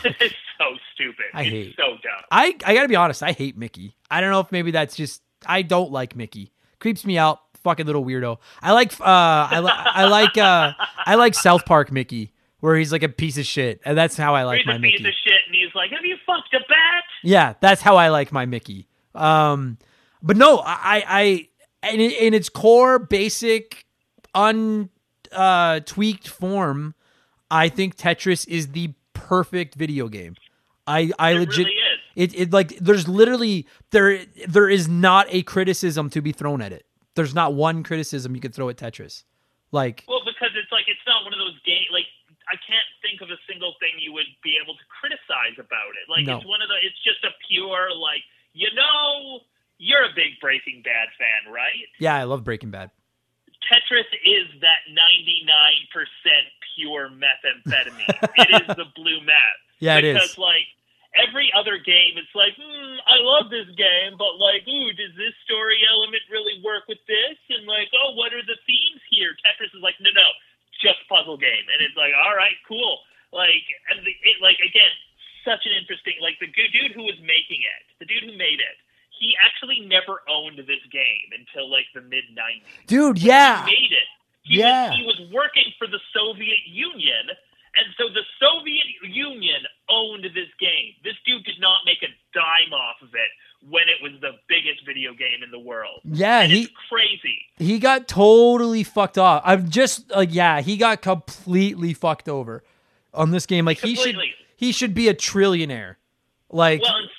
It's so stupid. It's so dumb. I got to be honest, I hate Mickey. I don't know if maybe that's just, I don't like Mickey. Creeps me out. Fucking little weirdo. I like South Park Mickey, where he's like a piece of shit, and that's how I like my Mickey. He's a piece of shit, and he's like, "Have you fucked a bat?" Yeah, that's how I like my Mickey. But no, I in its core, basic, tweaked form, I think Tetris is the perfect video game. There is not a criticism to be thrown at it. There's not one criticism you could throw at Tetris. Because it's like, it's not one of those games, like, I can't think of a single thing you would be able to criticize about it. Like, no. It's one of the, it's just a pure, like, you know, you're a big Breaking Bad fan, right? Yeah, I love Breaking Bad. Tetris is that 99% pure methamphetamine. It is the blue meth. Yeah, it is. Because, like, every other game, it's like, I love this game, but like, does this story element really work with this? And like, what are the themes here? Tetris is like, no, just puzzle game. And it's like, all right, cool. Like, and again, such an interesting, like, the dude who was making it, the dude who made it, he actually never owned this game until like the mid-90s. Dude, yeah. He made it. He was working for the Soviet Union. And so the Soviet Union owned this game. This dude did not make a dime off of it when it was the biggest video game in the world. Yeah, it's crazy. He got totally fucked off. I'm just like, he got completely fucked over on this game. Like, he should be a trillionaire. Like, well, and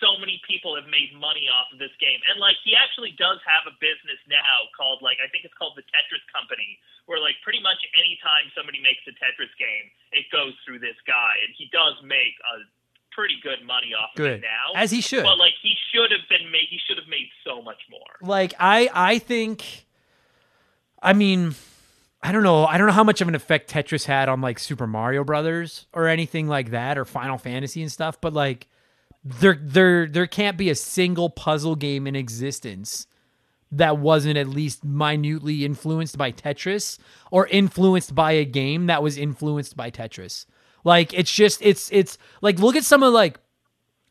so many people have made money off of this game. And like, he actually does have a business now called, like, I think it's called the Tetris Company, where like pretty much any time somebody makes a Tetris game, it goes through this guy, and he does make a pretty good money off of it now, as he should. But like, he should have made so much more. Like, I mean, I don't know how much of an effect Tetris had on like Super Mario Brothers or anything like that, or Final Fantasy and stuff. But like, there can't be a single puzzle game in existence that wasn't at least minutely influenced by Tetris, or influenced by a game that was influenced by Tetris. Like, it's just, it's like, look at some of, like,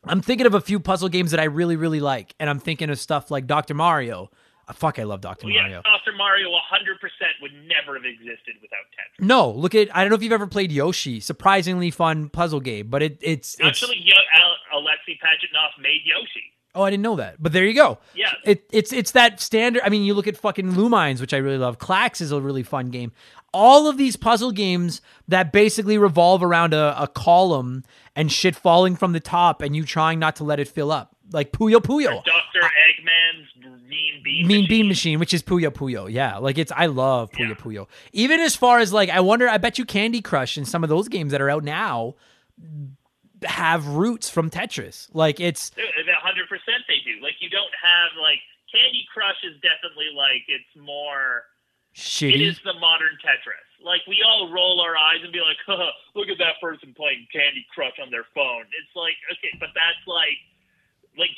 I'm thinking of a few puzzle games that I really, really like. And I'm thinking of stuff like Dr. Mario. Fuck, I love Dr. Mario. Yeah, Dr. Mario 100% would never have existed without Tetris. No, I don't know if you've ever played Yoshi. Surprisingly fun puzzle game, but Alexey Pajitnov made Yoshi. Oh, I didn't know that. But there you go. Yeah. It's that standard. I mean, you look at fucking Lumines, which I really love. Clax is a really fun game. All of these puzzle games that basically revolve around a column and shit falling from the top and you trying not to let it fill up. Like Puyo Puyo. Or Dr. Eggman's Mean Bean Machine, which is Puyo Puyo. Yeah. Like, I love Puyo Puyo. Even as far as like, I bet you Candy Crush and some of those games that are out now have roots from Tetris. Like, it's 100% they do. Like, you don't have, like, Candy Crush is definitely like, it's more shitty. It is the modern Tetris. Like, we all roll our eyes and be like, look at that person playing Candy Crush on their phone. It's like, okay, but that's like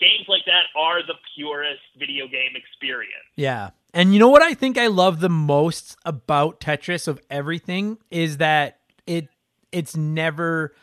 games like that are the purest video game experience. Yeah. And you know what I think I love the most about Tetris of everything is that it's never,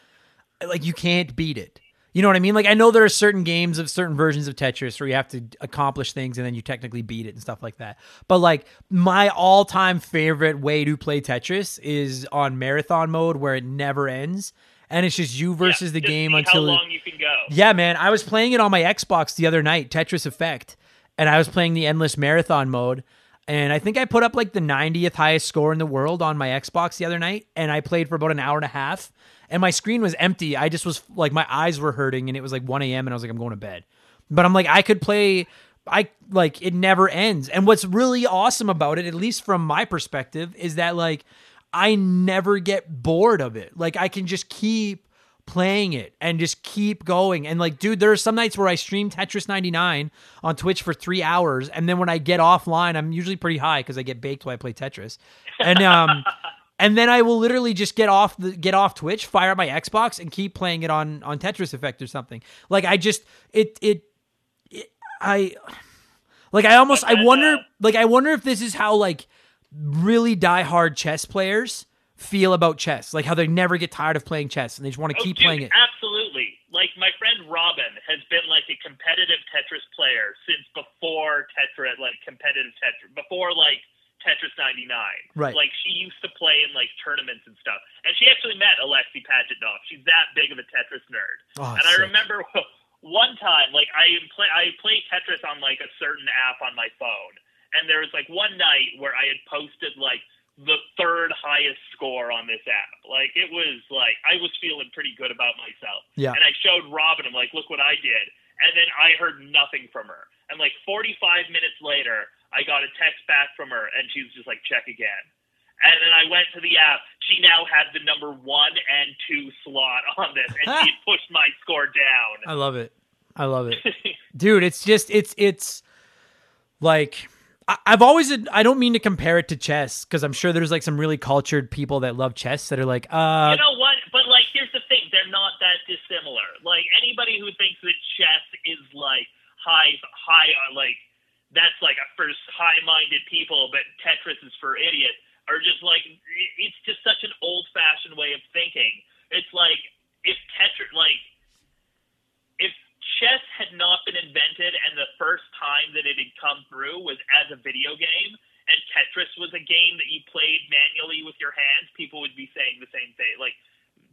like, you can't beat it. You know what I mean? Like, I know there are certain games of certain versions of Tetris where you have to accomplish things and then you technically beat it and stuff like that. But like, my all-time favorite way to play Tetris is on marathon mode, where it never ends. And it's just you versus the game until how long you can go. Yeah, man. I was playing it on my Xbox the other night, Tetris Effect, and I was playing the endless marathon mode. And I think I put up like the 90th highest score in the world on my Xbox the other night. And I played for about an hour and a half. And my screen was empty. I just was like, my eyes were hurting, and it was like 1 a.m. and I was like, I'm going to bed. But I'm like, I could play. It never ends. And what's really awesome about it, at least from my perspective, is that like, I never get bored of it. Like, I can just keep playing it and just keep going. And like, dude, there are some nights where I stream Tetris 99 on Twitch for 3 hours. And then when I get offline, I'm usually pretty high because I get baked while I play Tetris. And, and then I will literally just get off Twitch, fire up my Xbox, and keep playing it on Tetris Effect or something. Like, I just, I wonder if this is how like, really diehard chess players feel about chess, like how they never get tired of playing chess and they just want to keep playing it. Absolutely. Like, my friend Robin has been like a competitive Tetris player since before Tetris, like competitive Tetris, before like Tetris 99. Right. Like, she used to play in like tournaments and stuff. And she actually met Alexey Pajitnov. She's that big of a Tetris nerd. Oh, and sick. I remember one time, like, I play Tetris on like a certain app on my phone. And there was like one night where I had posted like the third highest score on this app. Like, it was like, I was feeling pretty good about myself. Yeah. And I showed Robin, I'm like, look what I did. And then I heard nothing from her. And like 45 minutes later, I got a text back from her and she was just like, check again. And then I went to the app. She now had the number 1 and 2 slot on this, and she pushed my score down. I love it. Dude, it's just, it's like, I've always, I don't mean to compare it to chess, because I'm sure there's like some really cultured people that love chess that are like, you know what? But like, here's the thing. They're not that dissimilar. Like, anybody who thinks that chess is like high, like, that's like for high-minded people, but Tetris is for idiots, are just like, it's just such an old-fashioned way of thinking. It's like, if Tetris, like, if chess had not been invented, and the first time that it had come through was as a video game, and Tetris was a game that you played manually with your hands, people would be saying the same thing. Like,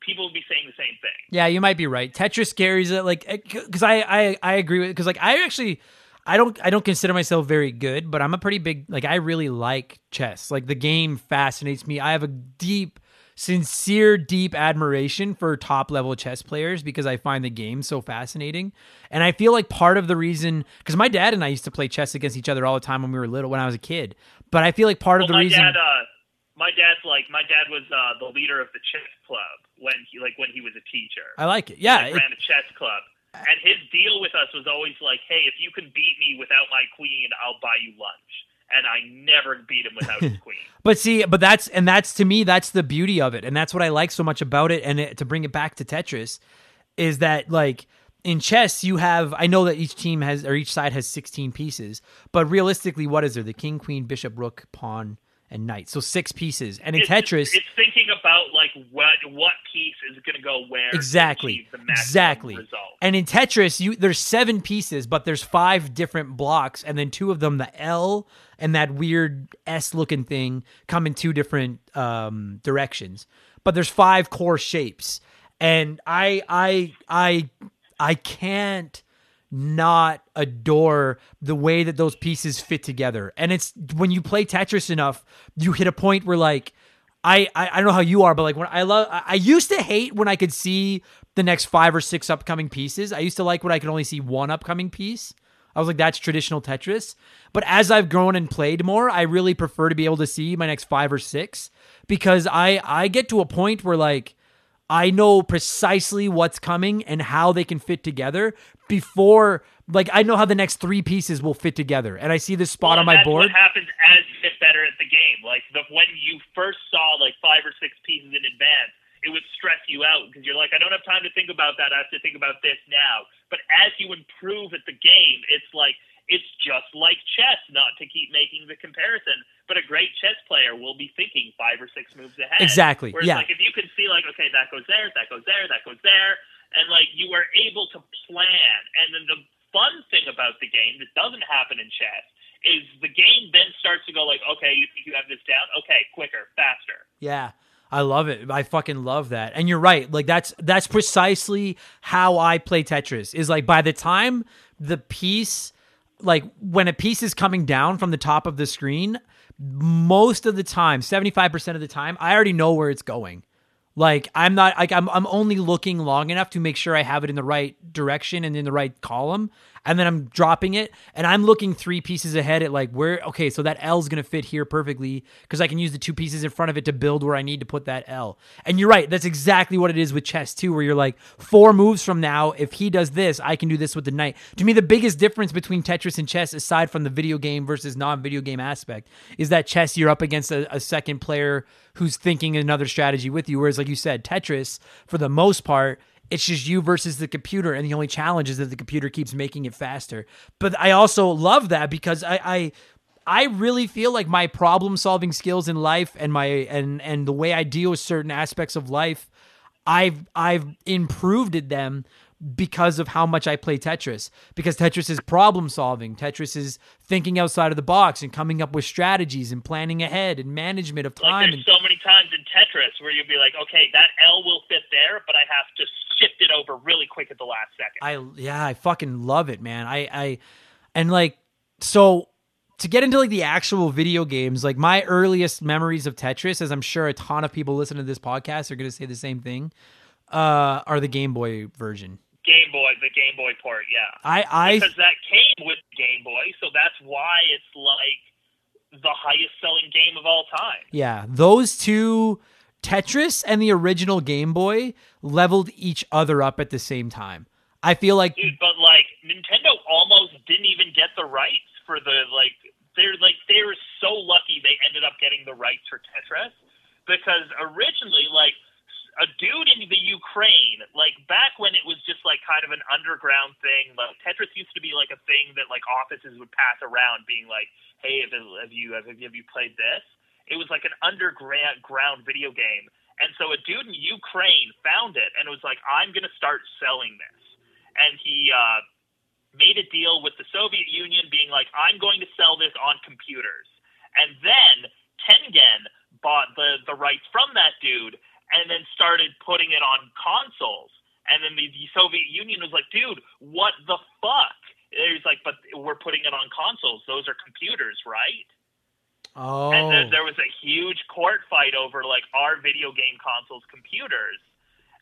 people would be saying the same thing. Yeah, you might be right. Tetris carries it, like, because I agree with, because like, I actually, I don't consider myself very good, but I'm a pretty big, like, I really like chess. Like, the game fascinates me. I have a deep admiration for top level chess players because I find the game so fascinating. And I feel like part of the reason, because my dad and I used to play chess against each other all the time when we were little, when I was a kid, but I feel like part of the reason my dad was the leader of the chess club when he was a teacher. I like it. Yeah. He ran a chess club. And his deal with us was always like, hey, if you can beat me without my queen, I'll buy you lunch. And I never beat him without his queen. But that's to me, that's the beauty of it. And that's what I like so much about it. And to bring it back to Tetris is that, like, in chess, you have, I know that each side has 16 pieces, but realistically, what is there? The king, queen, bishop, rook, pawn, and knight. So 6 pieces. And in Tetris, it's thinking about like what piece is going to go where. Exactly. To achieve the maximum result. And in Tetris, there's 7 pieces, but there's 5 different blocks, and then 2 of them, the L and that weird S looking thing, come in 2 different directions. But there's 5 core shapes, and I can't not adore the way that those pieces fit together. And it's, when you play Tetris enough, you hit a point where, like, I don't know how you are, but like, when I used to hate when I could see the next 5 or 6 upcoming pieces. I used to like when I could only see one upcoming piece. I was like, that's traditional Tetris. But as I've grown and played more, I really prefer to be able to see my next 5 or 6, because I get to a point where, like, I know precisely what's coming and how they can fit together before, like, I know how the next 3 pieces will fit together. And I see this spot on my board. What happens as you get better at the game. Like, when you first saw, like, 5 or 6 pieces in advance, it would stress you out because you're like, I don't have time to think about that. I have to think about this now. But as you improve at the game, it's like, it's just like chess, not to keep making the comparison, but a great chess player will be thinking 5 or 6 moves ahead. Exactly. Whereas, yeah. Like, if you can see, like, okay, that goes there, that goes there, that goes there, and like you are able to plan. And then the fun thing about the game that doesn't happen in chess is the game then starts to go like, okay, you think you have this down? Okay, quicker, faster. Yeah. I love it. I fucking love that. And you're right. Like that's precisely how I play Tetris, is like by the time the piece, like when a piece is coming down from the top of the screen, most of the time, 75% of the time, I already know where it's going. Like I'm not like I'm only looking long enough to make sure I have it in the right direction and in the right column. And then I'm dropping it and I'm looking three pieces ahead at like where, okay, so that L is going to fit here perfectly because I can use the two pieces in front of it to build where I need to put that L. And you're right. That's exactly what it is with chess too, where you're like 4 moves from now, if he does this, I can do this with the knight. To me, the biggest difference between Tetris and chess, aside from the video game versus non-video game aspect, is that chess, you're up against a second player who's thinking another strategy with you. Whereas like you said, Tetris, for the most part, it's just you versus the computer, and the only challenge is that the computer keeps making it faster. But I also love that because I really feel like my problem-solving skills in life and my and the way I deal with certain aspects of life, I've improved at them because of how much I play Tetris. Because Tetris is problem-solving. Tetris is thinking outside of the box and coming up with strategies and planning ahead and management of time. Like there's so many times in Tetris where you'll be like, okay, that L will fit there, but I have to shift it over really quick at the last second. I fucking love it, man. So to get into like the actual video games, like my earliest memories of Tetris, as I'm sure a ton of people listening to this podcast are going to say the same thing, are the Game Boy version. The Game Boy port, yeah. Because that came with Game Boy, so that's why it's like the highest selling game of all time. Yeah, those two, Tetris and the original Game Boy, leveled each other up at the same time. I feel like... Dude, but like, Nintendo almost didn't even get the rights for the, like... They were so lucky they ended up getting the rights for Tetris, because originally, like, a dude in the Ukraine, like back when it was just like kind of an underground thing, like Tetris used to be like a thing that like offices would pass around being like, hey, have you played this? It was like an underground video game. And so a dude in Ukraine found it and was like, I'm going to start selling this. And he made a deal with the Soviet Union being like, I'm going to sell this on computers. And then Tengen bought the rights from that dude and then started putting it on consoles. And then the Soviet Union was like, dude, what the fuck? It was like, but we're putting it on consoles. Those are computers, right? Oh. And then there was a huge court fight over, like, our video game consoles, computers.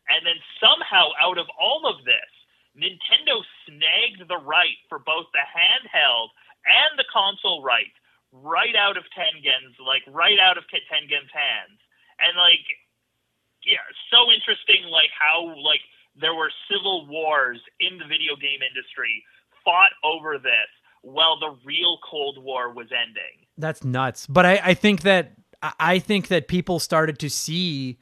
And then somehow, out of all of this, Nintendo snagged the right for both the handheld and the console rights right out of Tengen's hands. And, like... Yeah, so interesting, like, how, like, there were civil wars in the video game industry fought over this while the real Cold War was ending. That's nuts. But I think that people started to see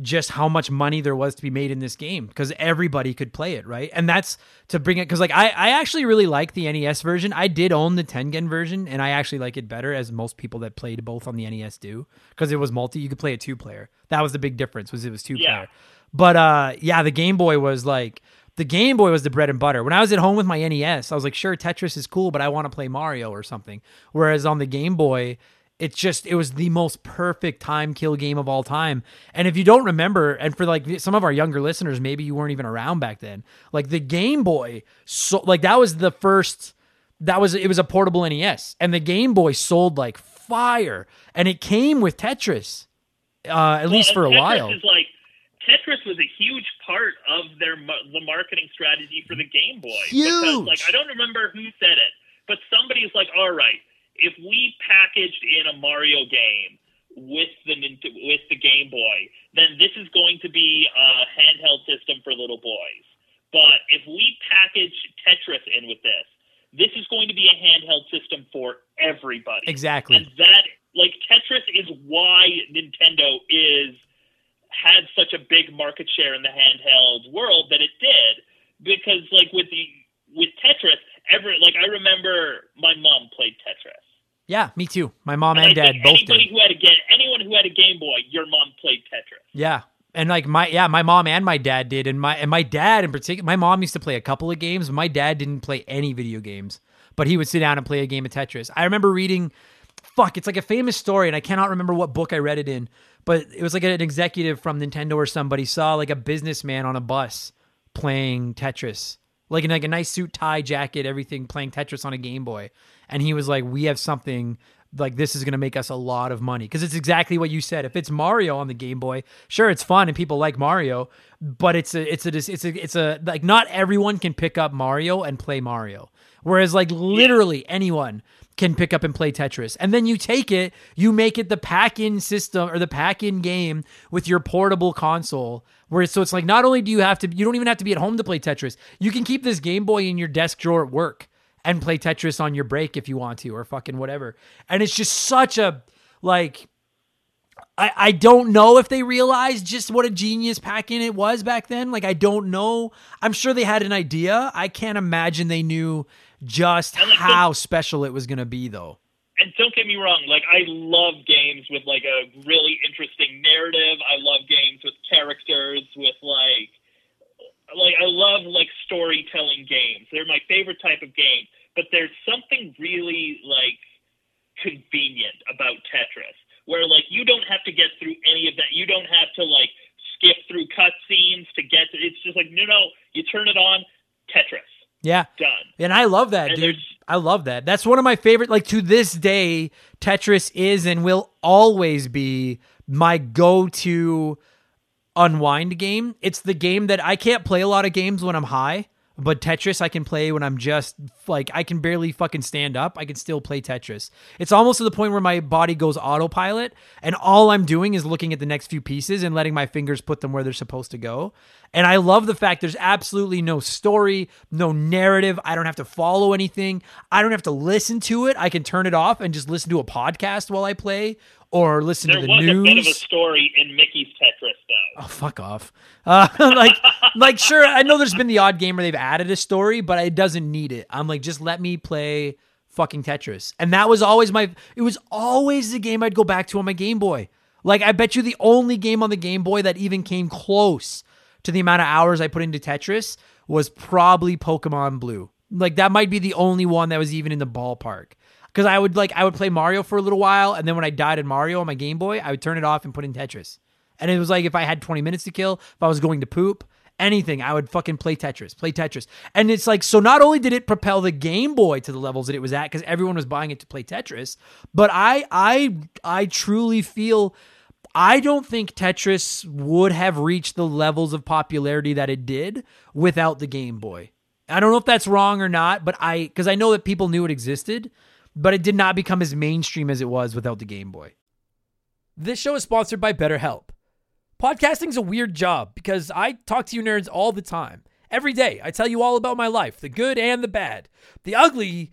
just how much money there was to be made in this game because everybody could play it, right? And that's to bring it, because, like, I actually really like the NES version. I did own the Tengen version, and I actually like it better, as most people that played both on the NES do, because it was you could play a 2-player. That was the big difference, was it was 2-player. Yeah. But, the Game Boy was, like, the Game Boy was the bread and butter. When I was at home with my NES, I was like, sure, Tetris is cool, but I want to play Mario or something. Whereas on the Game Boy... It was the most perfect time kill game of all time. And if you don't remember, and for like some of our younger listeners, maybe you weren't even around back then, like the Game Boy, so like it was a portable NES, and the Game Boy sold like fire, and it came with Tetris, at least for a while. Tetris was a huge part of the marketing strategy for the Game Boy. Huge. Because, like, I don't remember who said it, but somebody's like, all right, if we packaged in a Mario game with the Game Boy, then this is going to be a handheld system for little boys. But if we package Tetris in with this, this is going to be a handheld system for everybody. Exactly. And that, like, Tetris is why Nintendo had such a big market share in the handheld world that it did, because, like, with Tetris, I remember my mom played Tetris. Yeah, me too. My mom and dad both did. Anyone who had a Game Boy, your mom played Tetris. Yeah, And like my mom and my dad did, and my dad in particular. My mom used to play a couple of games. My dad didn't play any video games, but he would sit down and play a game of Tetris. I remember reading, it's like a famous story, and I cannot remember what book I read it in, but it was like an executive from Nintendo or somebody saw like a businessman on a bus playing Tetris, like in like a nice suit, tie, jacket, everything, playing Tetris on a Game Boy, and he was like, "We have something." Like, this is going to make us a lot of money. Because it's exactly what you said. If it's Mario on the Game Boy, sure, it's fun and people like Mario, but like, not everyone can pick up Mario and play Mario. Whereas, like, literally anyone can pick up and play Tetris. And then you take it, you make it the pack-in system or the pack-in game with your portable console. So it's like, not only do you have to, you don't even have to be at home to play Tetris. You can keep this Game Boy in your desk drawer at work and play Tetris on your break if you want to, or fucking whatever. And it's just such a, like, I don't know if they realized just what a genius pack-in it was back then. Like, I don't know. I'm sure they had an idea. I can't imagine they knew just how special it was going to be, though. And don't get me wrong, like, I love games with, like, a really interesting narrative. I love games with characters, with, like I love like storytelling games. They're my favorite type of game, but there's something really like convenient about Tetris where like you don't have to get through any of that. You don't have to like skip through cutscenes to get to, it's just like, no, you turn it on, Tetris. Yeah. Done. And I love that, and dude. I love that. That's one of my favorite, like to this day, Tetris is and will always be my go-to unwind game. It's the game that I can't play a lot of games when I'm high, but Tetris I can play when I'm just like, I can barely fucking stand up. I can still play Tetris. It's almost to the point where my body goes autopilot and all I'm doing is looking at the next few pieces and letting my fingers put them where they're supposed to go. And I love the fact there's absolutely no story, no narrative. I don't have to follow anything. I don't have to listen to it. I can turn it off and just listen to a podcast while I play or listen to the news. There was a bit of a story in Mickey's Tetris, though. Oh, fuck off. Like, sure, I know there's been the odd game where they've added a story, but it doesn't need it. I'm like, just let me play fucking Tetris. And that was always it was always the game I'd go back to on my Game Boy. Like, I bet you the only game on the Game Boy that even came close to the amount of hours I put into Tetris was probably Pokemon Blue. Like, that might be the only one that was even in the ballpark. Because I would play Mario for a little while, and then when I died in Mario on my Game Boy, I would turn it off and put in Tetris. And it was like if I had 20 minutes to kill, if I was going to poop, anything, I would fucking play Tetris. And it's like, so not only did it propel the Game Boy to the levels that it was at, because everyone was buying it to play Tetris, but I truly feel I don't think Tetris would have reached the levels of popularity that it did without the Game Boy. I don't know if that's wrong or not, but because I know that people knew it existed, but it did not become as mainstream as it was without the Game Boy. This show is sponsored by BetterHelp. Podcasting's a weird job because I talk to you nerds all the time. Every day, I tell you all about my life, the good and the bad. The ugly,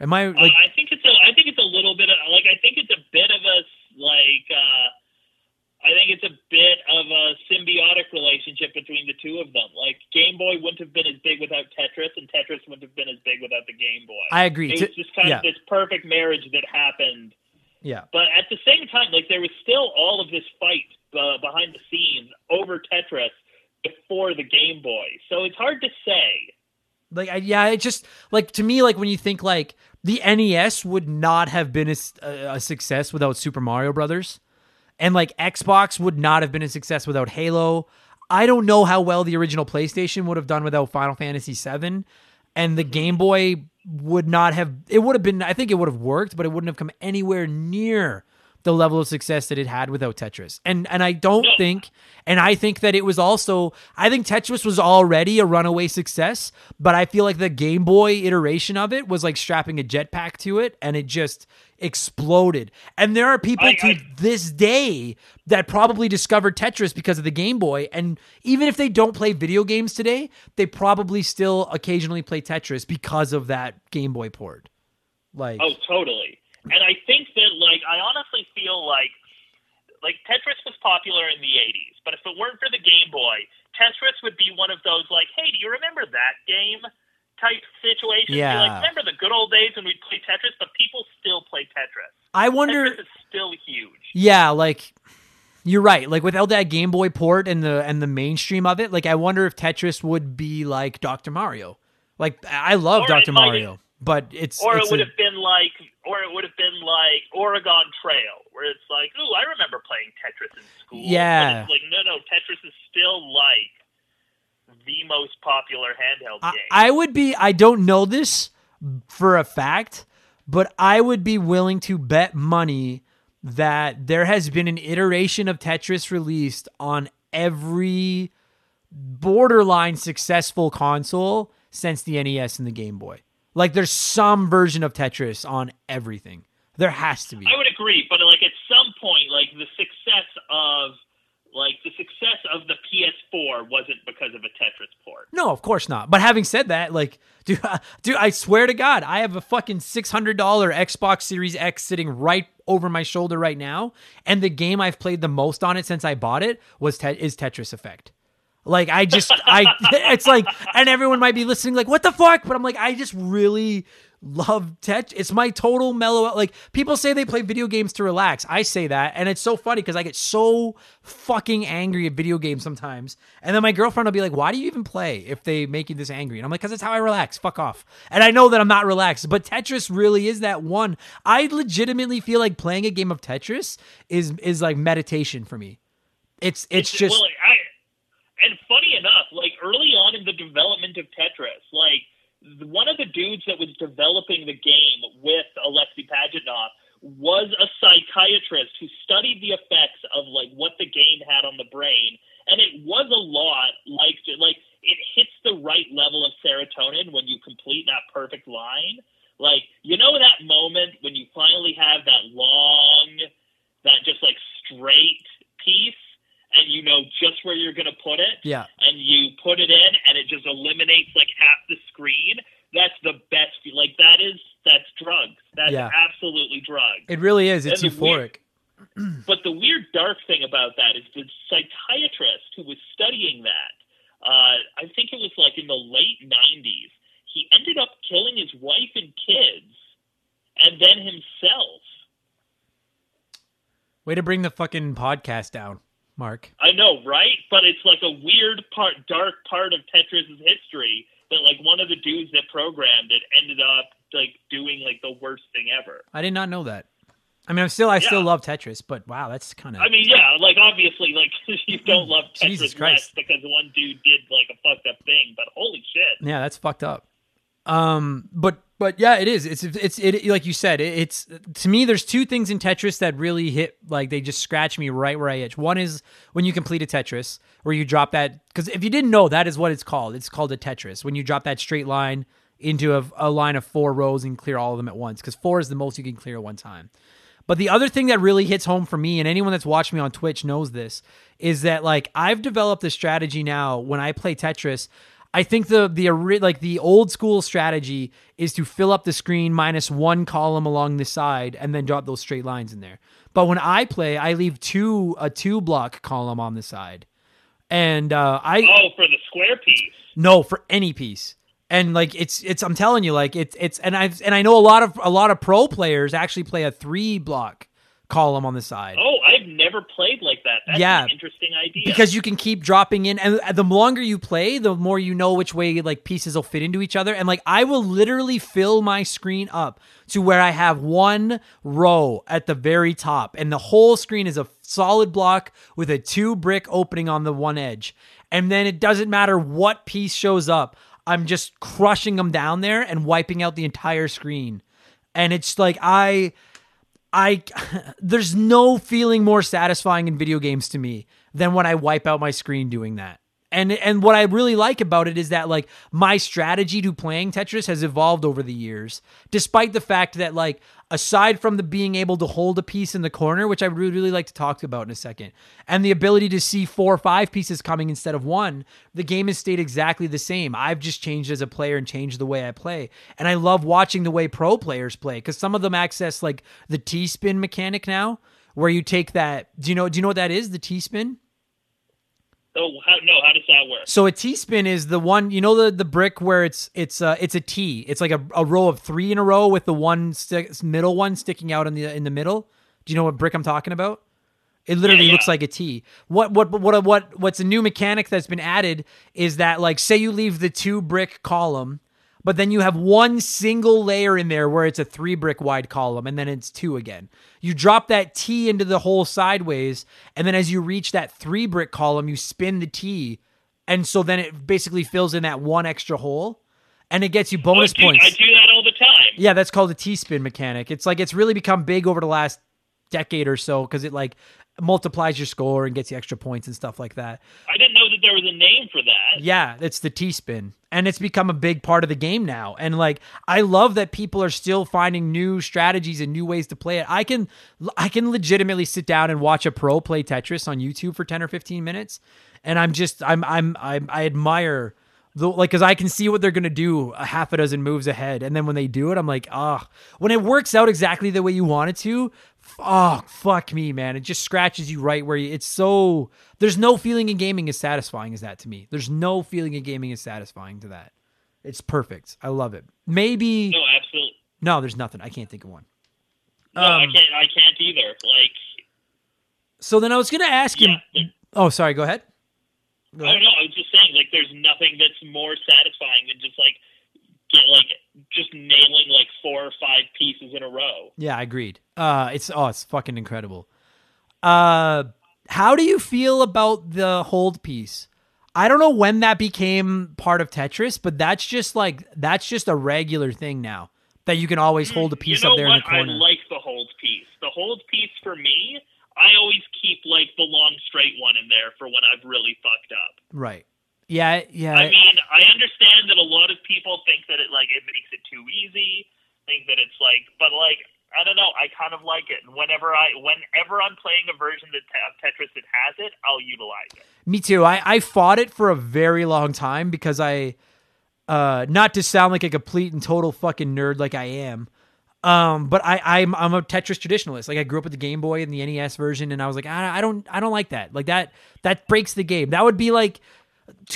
Am I like? I think it's a bit of a symbiotic relationship between the two of them. Like Game Boy wouldn't have been as big without Tetris, and Tetris wouldn't have been as big without the Game Boy. I agree. It was just kind of this perfect marriage that happened Yeah. But at the same time, like, there was still all of this fight behind the scenes over Tetris before the Game Boy. So it's hard to say. Like, yeah, it just, like, to me, like, when you think, like, the NES would not have been a success without Super Mario Brothers. And, like, Xbox would not have been a success without Halo. I don't know how well the original PlayStation would have done without Final Fantasy VII. And the Game Boy would not have... It would have been... I think it would have worked, but it wouldn't have come anywhere near the level of success that it had without Tetris. And I don't think... And I think that it was also... I think Tetris was already a runaway success, but I feel like the Game Boy iteration of it was like strapping a jetpack to it, and it just exploded. And there are people to this day that probably discovered Tetris because of the Game Boy, and even if they don't play video games today, they probably still occasionally play Tetris because of that Game Boy port. Like, oh, totally. And I think that, like, I honestly feel like Tetris was popular in the 80s, but if it weren't for the Game Boy, Tetris would be one of those, like, hey, do you remember that game type situation? Yeah. Like, remember the good old days when we'd play Tetris, but people still play Tetris. I wonder... Tetris is still huge. Yeah, like, you're right. Like, without that Game Boy port and the mainstream of it, like, I wonder if Tetris would be like Dr. Mario. Like, I love Dr. Mario, but it's... Or it would have been like Oregon Trail, where it's like, ooh, I remember playing Tetris in school. Yeah. But it's like, no, Tetris is still like the most popular handheld game. I don't know this for a fact, but I would be willing to bet money that there has been an iteration of Tetris released on every borderline successful console since the NES and the Game Boy. Like, there's some version of Tetris on everything. There has to be. I would agree, but like, at some point, like, the success of the PS4 wasn't because of a Tetris port. No, of course not. But having said that, like, dude, I swear to God, I have a fucking $600 Xbox Series X sitting right over my shoulder right now, and the game I've played the most on it since I bought it is Tetris Effect. Like, it's like, and everyone might be listening like, what the fuck? But I'm like, I just really love Tetris. It's my total mellow out. Like, people say they play video games to relax. I say that. And it's so funny because I get so fucking angry at video games sometimes. And then my girlfriend will be like, why do you even play if they make you this angry? And I'm like, because it's how I relax. Fuck off. And I know that I'm not relaxed, but Tetris really is that one. I legitimately feel like playing a game of Tetris is like meditation for me. It's just... Well, and funny enough, like, early on in the development of Tetris, like, one of the dudes that was developing the game with Alexey Pajitnov was a psychiatrist who studied the effects of, like, what the game had on the brain. And it was a lot like it hits the right level of serotonin when you complete that perfect line. Like, you know, that moment when you finally have that just like straight piece, and you know just where you're going to put it, yeah, and you put it in, and it just eliminates, like, half the screen, that's the best. Like, that's drugs. That's absolutely drugs. It really is. It's euphoric. But the weird dark thing about that is the psychiatrist who was studying that, I think it was, like, in the late 90s, he ended up killing his wife and kids, and then himself. Way to bring the fucking podcast down, Mark. I know, right? But it's like a weird dark part of Tetris's history that, like, one of the dudes that programmed it ended up, like, doing, like, the worst thing ever. I did not know that. I mean, I still love Tetris, but wow, that's kind of... I mean, yeah, like, obviously, like, you don't love Tetris less because one dude did, like, a fucked up thing, but holy shit. Yeah, that's fucked up. But yeah, it is. It's like you said, it's, to me, there's two things in Tetris that really hit, like, they just scratch me right where I itch. One is when you complete a Tetris, where you drop that, because if you didn't know, that is what it's called. It's called a Tetris. When you drop that straight line into a line of four rows and clear all of them at once, because four is the most you can clear at one time. But the other thing that really hits home for me, and anyone that's watched me on Twitch knows this, is that, like, I've developed a strategy now when I play Tetris. I think the old school strategy is to fill up the screen minus one column along the side and then drop those straight lines in there. But when I play, I leave a two block column on the side, and for the square piece. No, for any piece. And like it's I'm telling you, like it's and I know a lot of pro players actually play a 3 block column on the side. Oh, I've never played like that. That's an interesting idea. Because you can keep dropping in, and the longer you play, the more you know which way like pieces will fit into each other. And like I will literally fill my screen up to where I have one row at the very top, and the whole screen is a solid block with a 2-brick opening on the one edge. And then it doesn't matter what piece shows up. I'm just crushing them down there and wiping out the entire screen. And it's like, there's no feeling more satisfying in video games to me than when I wipe out my screen doing that. And what I really like about it is that like my strategy to playing Tetris has evolved over the years, despite the fact that like, aside from the being able to hold a piece in the corner, which I would really like to talk about in a second, and the ability to see 4 or 5 pieces coming instead of one, the game has stayed exactly the same. I've just changed as a player and changed the way I play. And I love watching the way pro players play because some of them access like the T-spin mechanic now where you take that. Do you know what that is? The T-spin? How does that work? So a T-spin is the one, you know, the brick where it's a T. It's like a row of 3 in a row with the middle one sticking out in the middle. Do you know what brick I'm talking about? It literally looks like a T. What's a new mechanic that's been added is that like say you leave the 2-brick column, but then you have one single layer in there where it's a 3-brick wide column, and then it's 2 again. You drop that T into the hole sideways, and then as you reach that 3-brick column, you spin the T, and so then it basically fills in that one extra hole, and it gets you bonus points. I do that all the time. Yeah, that's called a T-spin mechanic. It's like it's really become big over the last decade or so because it like multiplies your score and gets you extra points and stuff like that. I didn't know that there was a name for that. Yeah, it's the T-spin. And it's become a big part of the game now. And like, I love that people are still finding new strategies and new ways to play it. I can legitimately sit down and watch a pro play Tetris on YouTube for 10 or 15 minutes. And I admire the, like, cause I can see what they're going to do a half a dozen moves ahead. And then when they do it, I'm like, when it works out exactly the way you want it to, fuck me, man. It just scratches you right where there's no feeling in gaming as satisfying as that to me. There's no feeling in gaming as satisfying to that. It's perfect. I love it. Maybe. No, absolutely. No, there's nothing. I can't think of one. No, I can't either. Like. So then I was going to ask him. Oh, sorry. Go ahead. I don't know. I was just saying like, there's nothing that's more satisfying than just like, just nailing like 4 or 5 pieces in a row. Yeah, I agreed. It's fucking incredible. How do you feel about the hold piece? I don't know when that became part of Tetris, but that's just a regular thing now that you can always hold a piece up there in the corner. I like the hold piece. The hold piece for me, I always keep like the long straight one in there for when I've really fucked up. Right. Yeah. I mean, I understand that a lot of people think that it makes it too easy. Think that it's like, but like, I don't know. I kind of like it. And whenever I'm playing a version of Tetris that has it, I'll utilize it. Me too. I fought it for a very long time because I not to sound like a complete and total fucking nerd like I am. But I'm a Tetris traditionalist. Like I grew up with the Game Boy and the NES version, and I was like, I don't like that. Like that breaks the game. That would be like.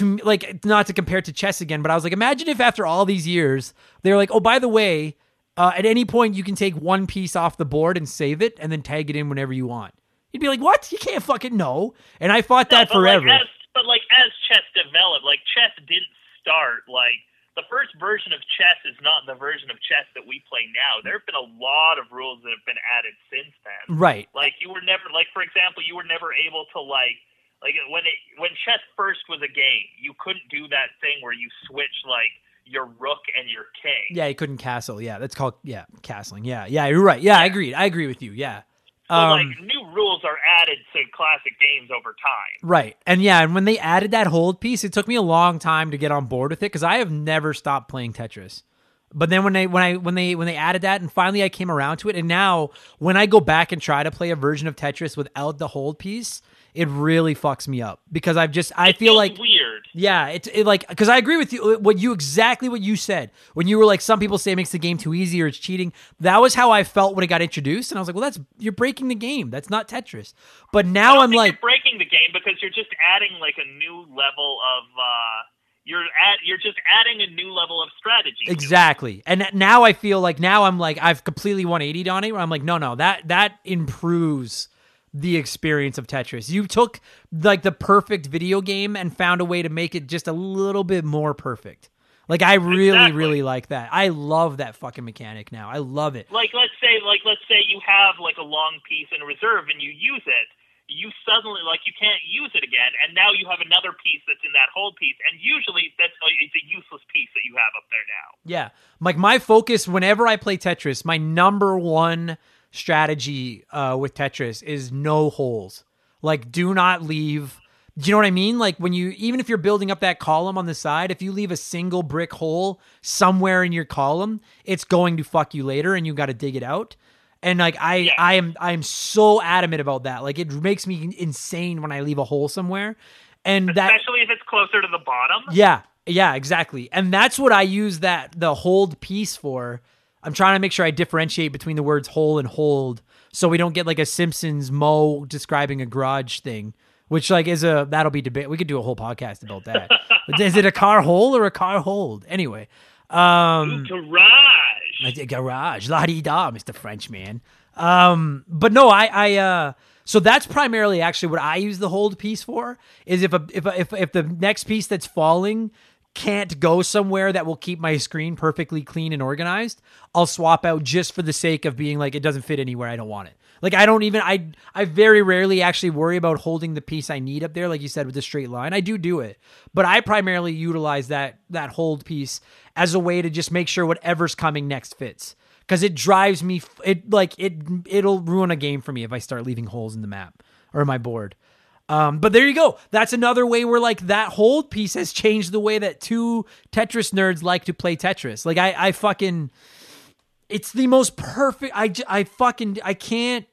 To like, not to compare it to chess again, but I was like, imagine if after all these years they're like, oh, by the way, at any point you can take one piece off the board and save it and then tag it in whenever you want. You'd be like, what? You can't fucking know. And I fought that forever. As chess developed, like chess didn't start like the first version of chess is not the version of chess that we play now. There have been a lot of rules that have been added since then. Right. Like you were never like, for example, you were never able to like when chess first was a game, you couldn't do that thing where you switch like your rook and your king. Yeah, you couldn't castle. Yeah, that's called castling. Yeah, you're right. Yeah, I agreed. I agree with you. Yeah. So like new rules are added to classic games over time. Right, and when they added that hold piece, it took me a long time to get on board with it because I have never stopped playing Tetris. But then when they added that, and finally I came around to it, and now when I go back and try to play a version of Tetris without the hold piece. It really fucks me up because I feel like weird. Yeah. It like, cause I agree with you. Exactly what you said when you were like, some people say it makes the game too easy or it's cheating. That was how I felt when it got introduced. And I was like, well, you're breaking the game. That's not Tetris. But now I'm like, you're breaking the game because you're just adding like a new level of, You're just adding a new level of strategy. Exactly. And now I feel like I've completely 180'd on it, where I'm like, no, that improves the experience of Tetris. You took like the perfect video game and found a way to make it just a little bit more perfect. Like, I really, really like that. I love that fucking mechanic now. I love it. Like, let's say you have like a long piece in reserve and you use it. You suddenly, you can't use it again, and now you have another piece that's in that whole piece, and usually it's a useless piece that you have up there now. Yeah. Like, my focus, whenever I play Tetris, my number one strategy with Tetris is no holes. Like, do not leave... Do you know what I mean? Like, when you, even if you're building up that column on the side, if you leave a single brick hole somewhere in your column, it's going to fuck you later, and you got to dig it out. And I am so adamant about that. Like, it makes me insane when I leave a hole somewhere, and especially if it's closer to the bottom. Yeah, exactly. And that's what I use the hold piece for. I'm trying to make sure I differentiate between the words hole and hold, so we don't get like a Simpsons Mo describing a garage thing, which that'll be debate. We could do a whole podcast about that. Is it a car hole or a car hold? Anyway, garage, la-di-da, Mr. Frenchman. But no, so that's primarily actually what I use the hold piece for, is if the next piece that's falling can't go somewhere that will keep my screen perfectly clean and organized, I'll swap out just for the sake of being like, it doesn't fit anywhere, I don't want it. Like, I very rarely actually worry about holding the piece I need up there, like you said, with the straight line. I do it, but I primarily utilize that hold piece as a way to just make sure whatever's coming next fits, because it drives me. It'll ruin a game for me if I start leaving holes in the map or my board. But there you go. That's another way where that hold piece has changed the way that two Tetris nerds like to play Tetris. Like, I fucking. It's the most perfect. I can't.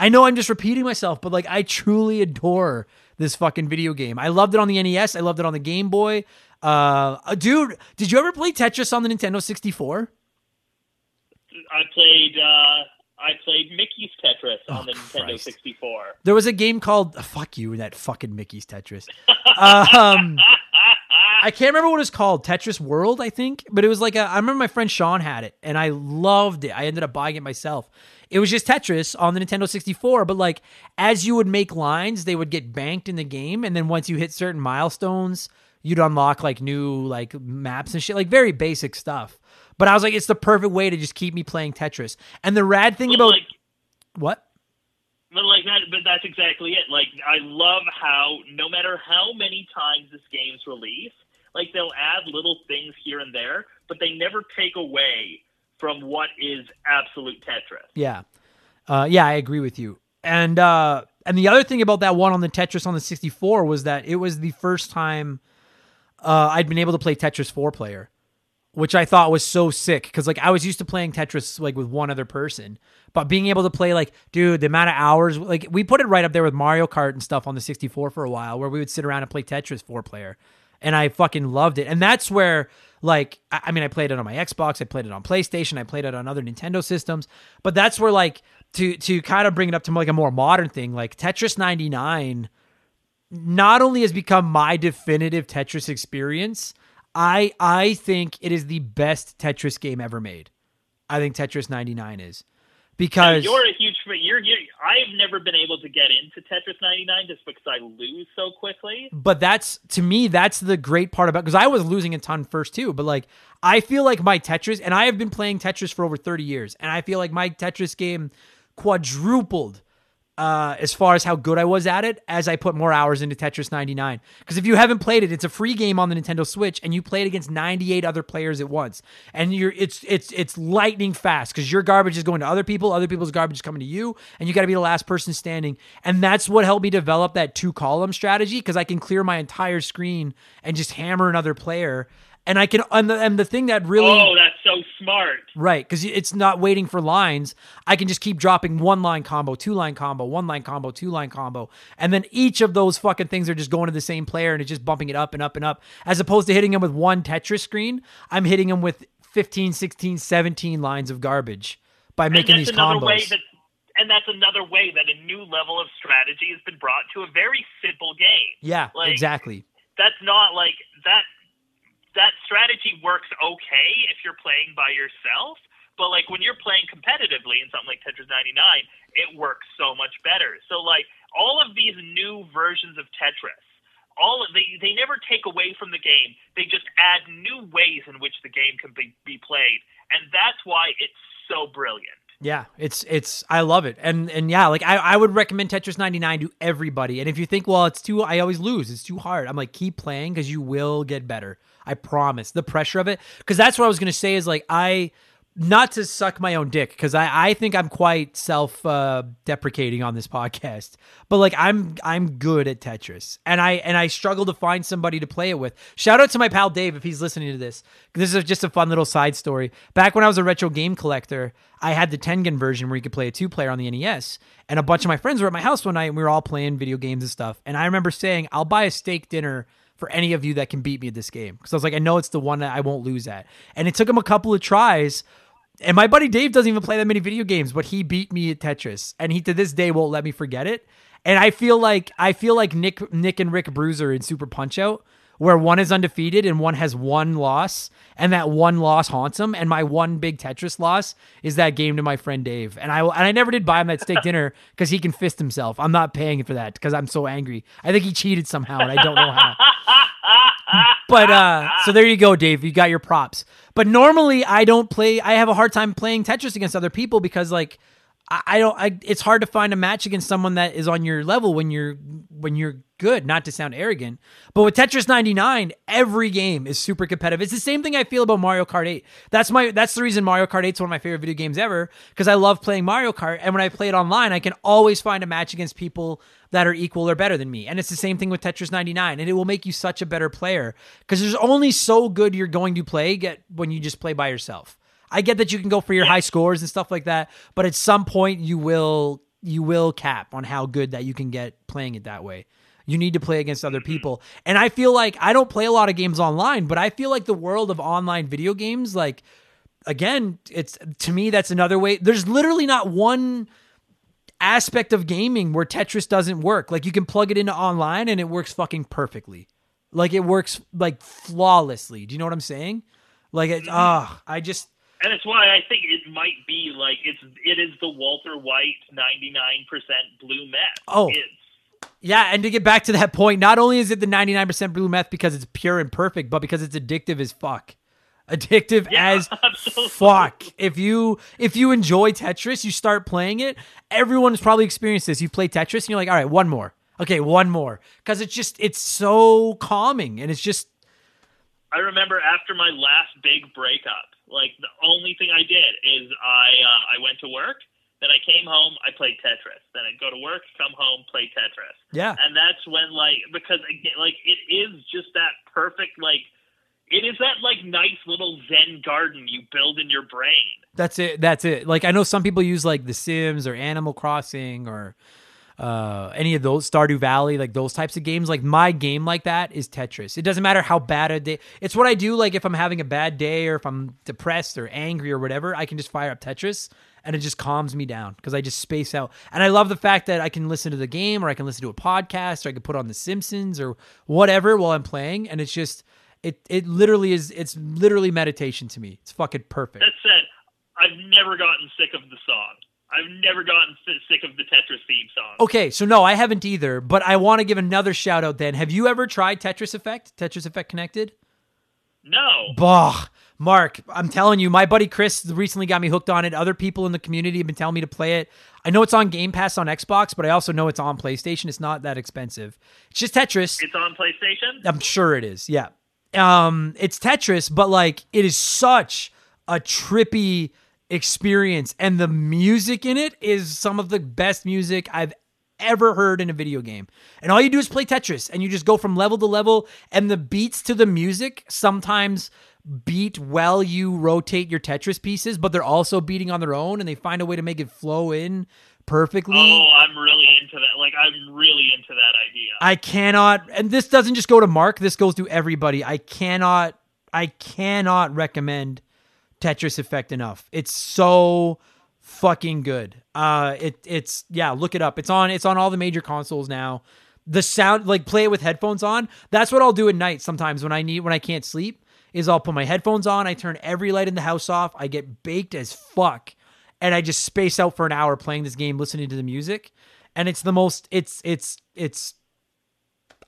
I know I'm just repeating myself, but I truly adore this fucking video game. I loved it on the NES. I loved it on the Game Boy. Dude, did you ever play Tetris on the Nintendo 64? I played Mickey's Tetris on the Nintendo 64. There was a game called "Fuck You" that fucking Mickey's Tetris. I can't remember what it was called. Tetris World, I think. But it was I remember my friend Sean had it, and I loved it. I ended up buying it myself. It was just Tetris on the Nintendo 64, but as you would make lines, they would get banked in the game, and then once you hit certain milestones, you'd unlock new maps and shit, very basic stuff. But I was it's the perfect way to just keep me playing Tetris. And the rad thing what? But that's exactly it. I love how no matter how many times this game's released, they'll add little things here and there, but they never take away from what is absolute Tetris. Yeah. I agree with you. And the other thing about that one on the Tetris on the 64 was that it was the first time I'd been able to play Tetris 4-player. Which I thought was so sick, because I was used to playing Tetris with one other person, but being able to play dude, the amount of hours, we put it right up there with Mario Kart and stuff on the 64 for a while, where we would sit around and play Tetris 4-player, and I fucking loved it. And that's where I played it on my Xbox, I played it on PlayStation, I played it on other Nintendo systems, but that's where to kind of bring it up to a more modern thing, Tetris 99 not only has become my definitive Tetris experience, I think it is the best Tetris game ever made. I think Tetris 99 is, because you're a huge. I've never been able to get into Tetris 99 just because I lose so quickly. But that's the great part about, because I was losing a ton first too. But I feel like my Tetris, and I have been playing Tetris for over 30 years, and I feel like my Tetris game quadrupled. As far as how good I was at it, as I put more hours into Tetris 99. Because if you haven't played it, it's a free game on the Nintendo Switch, and you play it against 98 other players at once. And it's lightning fast, because your garbage is going to other people, other people's garbage is coming to you, and you got to be the last person standing. And that's what helped me develop that 2-column strategy, because I can clear my entire screen and just hammer another player. And I can, and the thing that really... Oh, that's so smart. Right, because it's not waiting for lines. I can just keep dropping one-line combo, two-line combo, one-line combo, two-line combo. And then each of those fucking things are just going to the same player, and it's just bumping it up and up and up. As opposed to hitting them with one Tetris screen, I'm hitting them with 15, 16, 17 lines of garbage by making these combos. And that's another way that a new level of strategy has been brought to a very simple game. Yeah, exactly. that's not like that. That strategy works okay if you're playing by yourself, but like when you're playing competitively in something like Tetris 99, it works so much better. So like all of these new versions of Tetris, they never take away from the game. They just add new ways in which the game can be played, and that's why it's so brilliant. Yeah, it's I love it. And yeah, like I would recommend Tetris 99 to everybody. And if you think, well, I always lose, it's too hard, I'm like, keep playing, because you will get better. I promise. The pressure of it, because that's what I was going to say is like, not to suck my own dick, because I think I'm quite self-deprecating on this podcast, but like I'm good at Tetris, and I struggle to find somebody to play it with. Shout out to my pal Dave if he's listening to this. This is just a fun little side story. Back when I was a retro game collector, I had the Tengen version where you could play a 2-player on the NES, and a bunch of my friends were at my house one night, and we were all playing video games and stuff. And I remember saying, "I'll buy a steak dinner for any of you that can beat me at this game." Because I was like, I know it's the one that I won't lose at. And it took him a couple of tries. And my buddy Dave doesn't even play that many video games, but he beat me at Tetris. And he, to this day, won't let me forget it. And I feel like Nick and Rick Bruiser in Super Punch-Out, where one is undefeated and one has one loss, and that one loss haunts him. And my one big Tetris loss is that game to my friend Dave. And I never did buy him that steak dinner because he can fist himself. I'm not paying for that because I'm so angry. I think he cheated somehow, and I don't know how. But so there you go, Dave. You got your props. But normally I don't play. I have a hard time playing Tetris against other people because like it's hard to find a match against someone that is on your level when you're good, not to sound arrogant. But with Tetris 99, every game is super competitive. It's the same thing I feel about Mario Kart 8. That's the reason Mario Kart 8 is one of my favorite video games ever, because I love playing Mario Kart, and when I play it online, I can always find a match against people that are equal or better than me. And it's the same thing with Tetris 99, and it will make you such a better player, because there's only so good you're going to play when you just play by yourself. I get that you can go for your high scores and stuff like that, but at some point you will cap on how good that you can get playing it that way. You need to play against other people. And I feel like I don't play a lot of games online, but I feel like the world of online video games, like, again, it's, to me, that's another way. There's literally not one aspect of gaming where Tetris doesn't work. Like, you can plug it into online and it works fucking perfectly. Like, it works like flawlessly. Do you know what I'm saying? Like, and it's why I think it might be like it is the Walter White 99% blue meth. Oh, yeah. And to get back to that point, not only is it the 99% blue meth because it's pure and perfect, but because it's addictive as fuck. Addictive as absolutely. Fuck. If you enjoy Tetris, you start playing it. Everyone's probably experienced this. You play Tetris and you're like, all right, one more. Okay, one more, because it's so calming, and it's just. I remember after my last big breakup, like the only thing I did is I went to work, then I came home, I played Tetris. Then I'd go to work, come home, play Tetris. Yeah. And that's when because again, like it is just that perfect, like it is that like nice little Zen garden you build in your brain. That's it. Like I know some people use like The Sims or Animal Crossing or any of those, Stardew Valley, like those types of games. Like my game like that is Tetris. It doesn't matter how bad a day. It's what I do. Like if I'm having a bad day or if I'm depressed or angry or whatever, I can just fire up Tetris and it just calms me down because I just space out. And I love the fact that I can listen to the game or I can listen to a podcast or I can put on The Simpsons or whatever while I'm playing. And it's just, it literally is. It's literally meditation to me. It's fucking perfect. That said, I've never gotten sick of the song. I've never gotten sick of the Tetris theme song. Okay, so no, I haven't either, but I want to give another shout out then. Have you ever tried Tetris Effect? Tetris Effect Connected? No. Bah, Mark, I'm telling you, my buddy Chris recently got me hooked on it. Other people in the community have been telling me to play it. I know it's on Game Pass on Xbox, but I also know it's on PlayStation. It's not that expensive. It's just Tetris. It's on PlayStation? I'm sure it is, yeah. It's Tetris, but like it is such a trippy experience, and the music in it is some of the best music I've ever heard in a video game. And all you do is play Tetris, and you just go from level to level, and the beats to the music sometimes beat while you rotate your Tetris pieces, but they're also beating on their own, and they find a way to make it flow in perfectly. Oh, I'm really into that. Like, I'm really into that idea. I cannot, and this doesn't just go to Mark, this goes to everybody. I cannot recommend Tetris Effect enough. It's so fucking good. It's look it up. It's on all the major consoles now. the sound, like play it with headphones on. That's what I'll do at night sometimes when I can't sleep, is I'll put my headphones on. I turn every light in the house off. I get baked as fuck. And I just space out for an hour playing this game, listening to the music. And it's the most, it's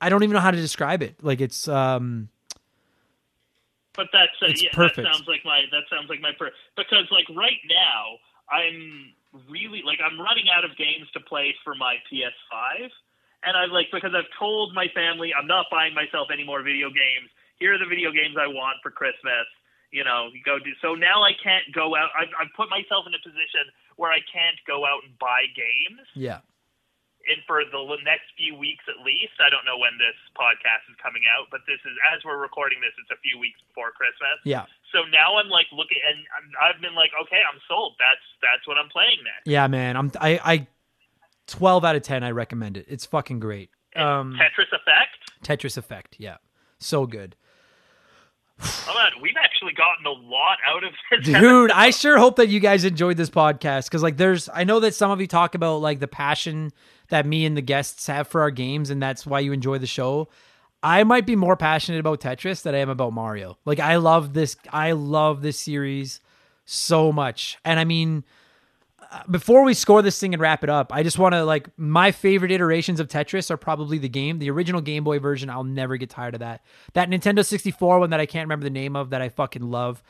I don't even know how to describe it. Like it's, but that's, yeah, perfect. That sounds like my, because like right now I'm really like, I'm running out of games to play for my PS5. And I like, because I've told my family, I'm not buying myself any more video games. Here are the video games I want for Christmas. You know, you go do. So now I can't go out. I've put myself in a position where I can't go out and buy games. Yeah. And for the next few weeks, at least, I don't know when this podcast is coming out, but this is, as we're recording this, it's a few weeks before Christmas. Yeah. So now I'm like looking, and I've been like, okay, I'm sold. That's what I'm playing next. Yeah, man. 12 out of 10, I recommend it. It's fucking great. Tetris Effect, yeah. So good. Oh, man, we've actually gotten a lot out of this. Dude, I sure hope that you guys enjoyed this podcast, because like I know that some of you talk about like the passion that me and the guests have for our games, and that's why you enjoy the show. I might be more passionate about Tetris than I am about Mario. Like I love this series so much. And I mean, before we score this thing and wrap it up, I just want to, like, my favorite iterations of Tetris are probably the original Game Boy version. I'll never get tired of that. That Nintendo 64 one that I can't remember the name of that I fucking love.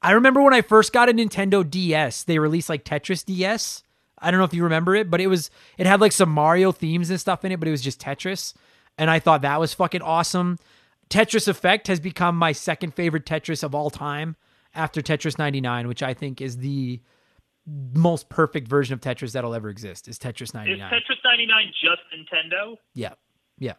I remember when I first got a Nintendo DS, they released like Tetris DS. I don't know if you remember it, but it had like some Mario themes and stuff in it, but it was just Tetris. And I thought that was fucking awesome. Tetris Effect has become my second favorite Tetris of all time after Tetris 99, which I think is the most perfect version of Tetris that'll ever exist, is Tetris 99. Is Tetris 99 just Nintendo? Yeah. Yeah.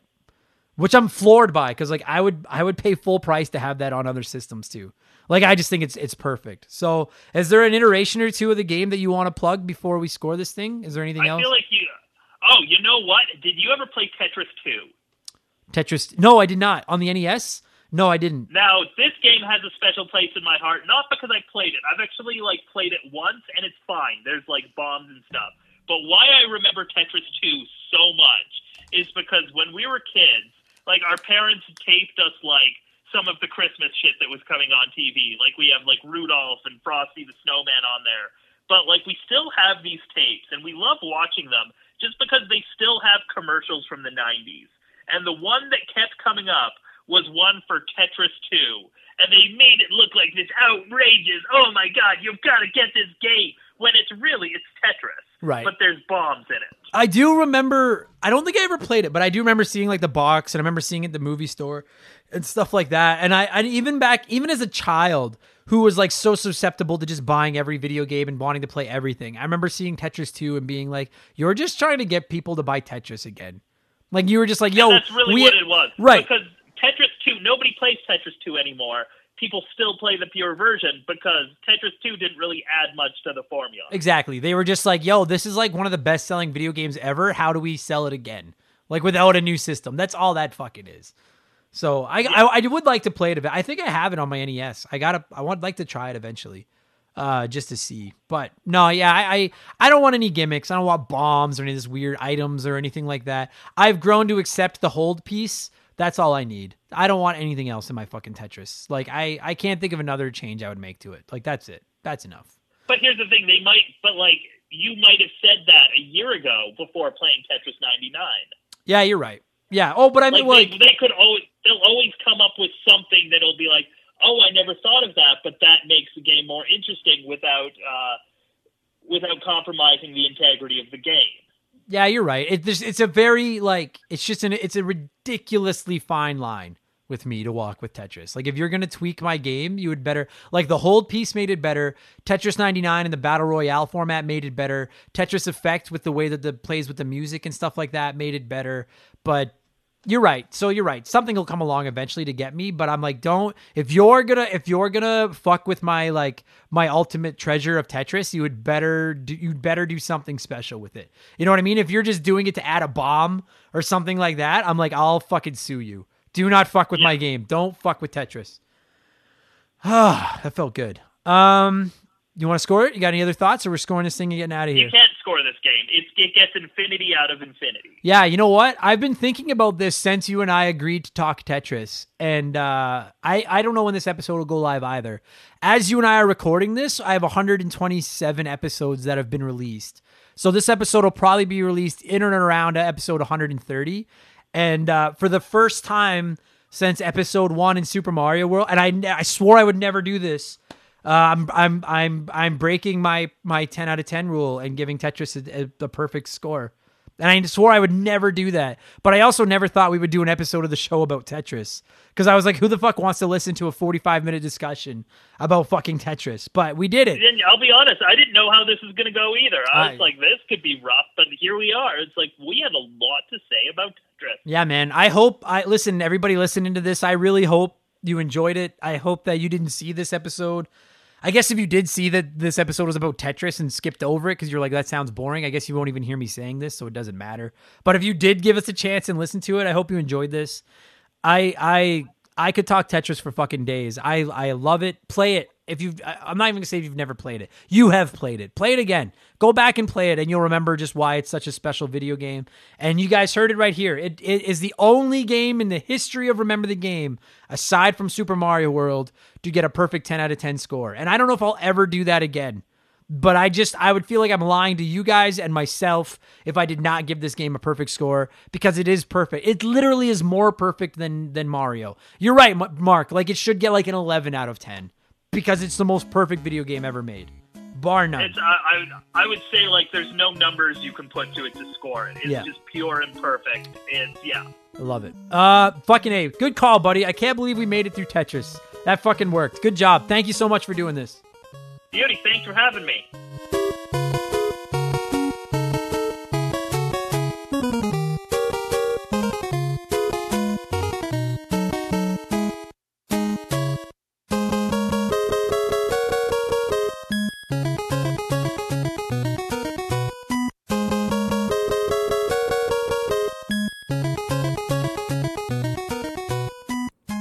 Which I'm floored by, because like I would pay full price to have that on other systems too. Like I just think it's perfect. So is there an iteration or two of the game that you want to plug before we score this thing? Is there anything else? I feel like you know what? Did you ever play Tetris 2? Tetris? No, I did not. On the NES? No, I didn't. Now, this game has a special place in my heart, not because I played it. I've actually, like, played it once, and it's fine. There's, like, bombs and stuff. But why I remember Tetris 2 so much is because when we were kids, like, our parents taped us, like, some of the Christmas shit that was coming on TV. Like, we have, like, Rudolph and Frosty the Snowman on there. But, like, we still have these tapes, and we love watching them just because they still have commercials from the 90s. And the one that kept coming up was one for Tetris 2, and they made it look like this outrageous, oh my god, you've got to get this game, when it's really, it's Tetris. Right. But there's bombs in it. I do remember, I don't think I ever played it, but I do remember seeing like the box, and I remember seeing it at the movie store, and stuff like that, and I even as a child, who was like so susceptible to just buying every video game and wanting to play everything, I remember seeing Tetris 2 and being like, you're just trying to get people to buy Tetris again. Like, you were just like, yo. And that's really what it was. Right. Because Tetris 2, nobody plays Tetris 2 anymore. People still play the pure version because Tetris 2 didn't really add much to the formula. Exactly. They were just like, yo, this is like one of the best-selling video games ever. How do we sell it again? Like, without a new system. That's all that fucking is. So I would like to play it a bit. I think I have it on my NES. I would like to try it eventually just to see. But no, yeah, I don't want any gimmicks. I don't want bombs or any of this weird items or anything like that. I've grown to accept the hold piece. That's all I need. I don't want anything else in my fucking Tetris. Like, I can't think of another change I would make to it. Like, that's it. That's enough. But here's the thing. You might have said that a year ago before playing Tetris 99. Yeah, you're right. Yeah. Oh, but I mean, they'll always come up with something that'll be like, oh, I never thought of that, but that makes the game more interesting without compromising the integrity of the game. Yeah, you're right. It's a very, like, it's a ridiculously fine line with me to walk with Tetris. Like, if you're going to tweak my game, you would better, like, the hold piece made it better. Tetris 99 in the Battle Royale format made it better. Tetris Effect with the way that it plays with the music and stuff like that made it better. But you're right. So you're right. Something will come along eventually to get me, but I'm like, don't, if you're going to fuck with my, like, my ultimate treasure of Tetris, you'd better do something special with it. You know what I mean? If you're just doing it to add a bomb or something like that, I'm like, I'll fucking sue you. Do not fuck with my game. Don't fuck with Tetris. Ah, that felt good. You want to score it? You got any other thoughts, or we're scoring this thing and getting out of here? You can't score this game. It gets infinity out of infinity. Yeah, you know what? I've been thinking about this since you and I agreed to talk Tetris, and I don't know when this episode will go live either. As you and I are recording this, I have 127 episodes that have been released. So this episode will probably be released in and around episode 130, and for the first time since episode 1 in Super Mario World, and I swore I would never do this. I'm breaking my 10 out of 10 rule and giving Tetris the perfect score. And I swore I would never do that. But I also never thought we would do an episode of the show about Tetris. Because I was like, who the fuck wants to listen to a 45-minute discussion about fucking Tetris? But we did it. I'll be honest, I didn't know how this was going to go either. I was like, this could be rough, but here we are. It's like, we had a lot to say about Tetris. Yeah, man. Listen, everybody listening to this, I really hope you enjoyed it. I hope that you didn't see this episode. I guess if you did see that this episode was about Tetris and skipped over it because you're like, that sounds boring, I guess you won't even hear me saying this, so it doesn't matter. But if you did give us a chance and listen to it, I hope you enjoyed this. I could talk Tetris for fucking days. I love it. Play it. I'm not even gonna say if you've never played it. You have played it. Play it again. Go back and play it, and you'll remember just why it's such a special video game. And you guys heard it right here. It is the only game in the history of Remember the Game, aside from Super Mario World, to get a perfect 10 out of 10 score. And I don't know if I'll ever do that again. But I would feel like I'm lying to you guys and myself if I did not give this game a perfect score, because it is perfect. It literally is more perfect than Mario. You're right, Mark. Like, it should get like an 11 out of 10. Because it's the most perfect video game ever made, bar none. I would say, like, there's no numbers you can put to it to score it. It's just pure and perfect. And yeah, I love it. Fucking A, good call, buddy. I can't believe we made it through Tetris. That fucking worked. Good job. Thank you so much for doing this. Beauty, thanks for having me.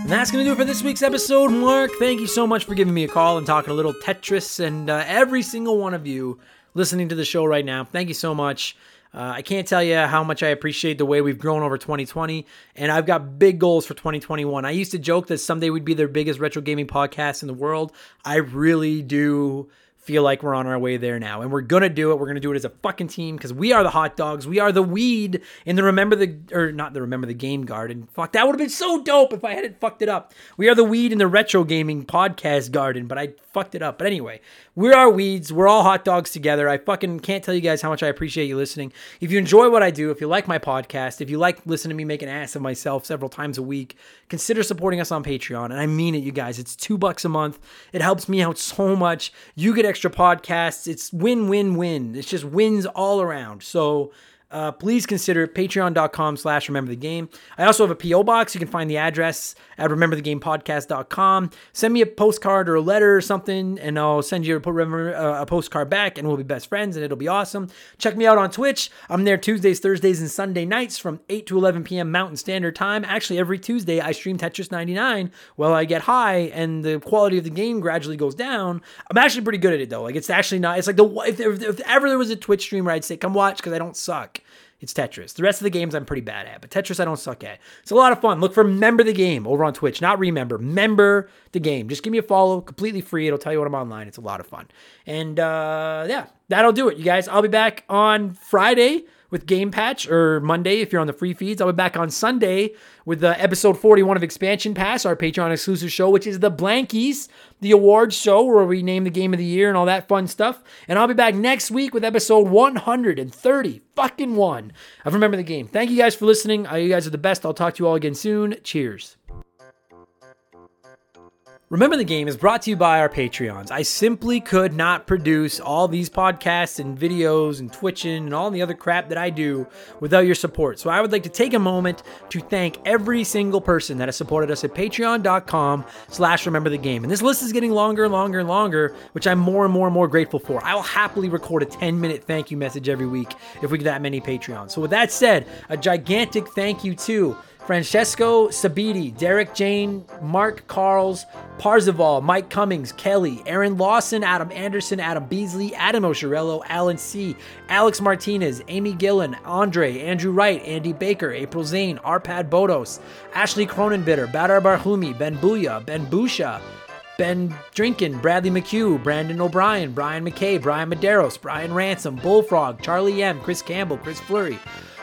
That's going to do it for this week's episode. Mark, thank you so much for giving me a call and talking a little Tetris, and every single one of you listening to the show right now, thank you so much. I can't tell you how much I appreciate the way we've grown over 2020, and I've got big goals for 2021. I used to joke that someday we'd be their biggest retro gaming podcast in the world. I really do feel like we're on our way there now, and we're gonna do it. We're gonna do it as a fucking team, because we are the hot dogs. We are the weed in the Remember the Game garden. Fuck, that would have been so dope if I hadn't fucked it up. We are the weed in the retro gaming podcast garden, but I fucked it up. But anyway, we are weeds. We're all hot dogs together. I fucking can't tell you guys how much I appreciate you listening. If you enjoy what I do, if you like my podcast, if you like listening to me make an ass of myself several times a week, consider supporting us on Patreon. And I mean it, you guys. It's $2 a month. It helps me out so much. You get extra podcasts. It's win-win-win. It's just wins all around. So please consider patreon.com/rememberthegame. I also have a P.O. box. You can find the address at rememberthegamepodcast.com. Send me a postcard or a letter or something, and I'll send you a postcard back, and we'll be best friends, and it'll be awesome. Check me out on Twitch. I'm there Tuesdays, Thursdays, and Sunday nights from 8 to 11 p.m. Mountain Standard Time. Actually, every Tuesday, I stream Tetris 99 while I get high, and the quality of the game gradually goes down. I'm actually pretty good at it, though. Like, it's actually not... It's like, if ever there was a Twitch stream where I'd say, come watch, because I don't suck, it's Tetris. The rest of the games I'm pretty bad at, but Tetris I don't suck at. It's a lot of fun. Look for Remember the Game over on Twitch. Not Remember. Member the Game. Just give me a follow. Completely free. It'll tell you when I'm online. It's a lot of fun. And yeah, that'll do it, you guys. I'll be back on Friday with Game Patch, or Monday if you're on the free feeds. I'll be back on Sunday with episode 41 of Expansion Pass, our Patreon exclusive show, which is the Blankies, the awards show where we name the game of the year and all that fun stuff. And I'll be back next week with episode 131 of Remember the Game. Thank you guys for listening. You guys are the best. I'll talk to you all again soon. Cheers. Remember the Game is brought to you by our Patreons. I simply could not produce all these podcasts and videos and Twitching and all the other crap that I do without your support. So I would like to take a moment to thank every single person that has supported us at patreon.com/rememberthegame. And this list is getting longer and longer and longer, which I'm more and more and more grateful for. I will happily record a 10-minute thank you message every week if we get that many Patreons. So with that said, a gigantic thank you to Francesco Sabidi, Derek Jane, Mark Carls, Parzival, Mike Cummings, Kelly, Aaron Lawson, Adam Anderson, Adam Beasley, Adam Oshirello, Alan C., Alex Martinez, Amy Gillen, Andre, Andrew Wright, Andy Baker, April Zane, Arpad Bodos, Ashley Cronenbitter, Badar Barhumi, Ben Booyah, Ben Busha, Ben Drinkin, Bradley McHugh, Brandon O'Brien, Brian McKay, Brian Medeiros, Brian Ransom, Bullfrog, Charlie M., Chris Campbell, Chris Fleury,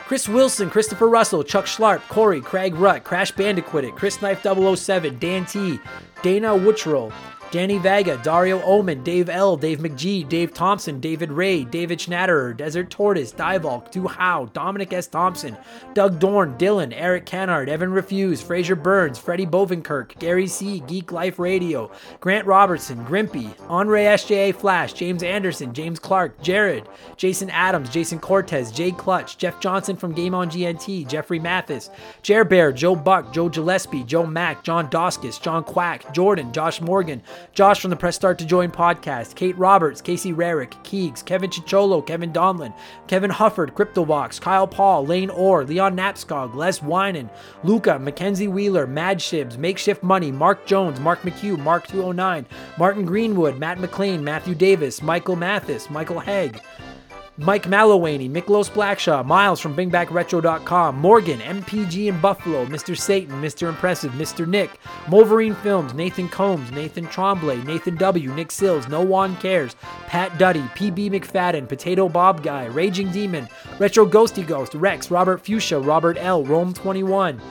Chris Wilson, Christopher Russell, Chuck Schlarp, Corey, Craig Rutt, Crash Bandicoot, Chris Knife 007, Dan T, Dana Wuttrell, Danny Vaga, Dario Oman, Dave L, Dave McGee, Dave Thompson, David Ray, David Schnatterer, Desert Tortoise, Divalk, Du Howe, Dominic S. Thompson, Doug Dorn, Dylan, Eric Kennard, Evan Refuse, Fraser Burns, Freddie Bovenkirk, Gary C, Geek Life Radio, Grant Robertson, Grimpy, Andre SJA Flash, James Anderson, James Clark, Jared, Jason Adams, Jason Cortez, Jay Clutch, Jeff Johnson from Game on GNT, Jeffrey Mathis, Jer Bear, Joe Buck, Joe Gillespie, Joe Mack, John Doskis, John Quack, Jordan, Josh Morgan, Josh from the Press Start to Join podcast, Kate Roberts, Casey Rarick, Keegs, Kevin Chicholo, Kevin Donlin, Kevin Hufford, CryptoVox, Kyle Paul, Lane Orr, Leon Napskog, Les Winan, Luca, Mackenzie Wheeler, Mad Shibs, Makeshift Money, Mark Jones, Mark McHugh, Mark 209, Martin Greenwood, Matt McLean, Matthew Davis, Michael Mathis, Michael Haig, Mike Malawaney, Miklos Blackshaw, Miles from BingBackRetro.com, Morgan, MPG in Buffalo, Mr. Satan, Mr. Impressive, Mr. Nick, Wolverine Films, Nathan Combs, Nathan Trombley, Nathan W, Nick Sills, No One Cares, Pat Duddy, PB McFadden, Potato Bob Guy, Raging Demon, Retro Ghosty Ghost, Rex, Robert Fuchsia, Robert L, Rome 21,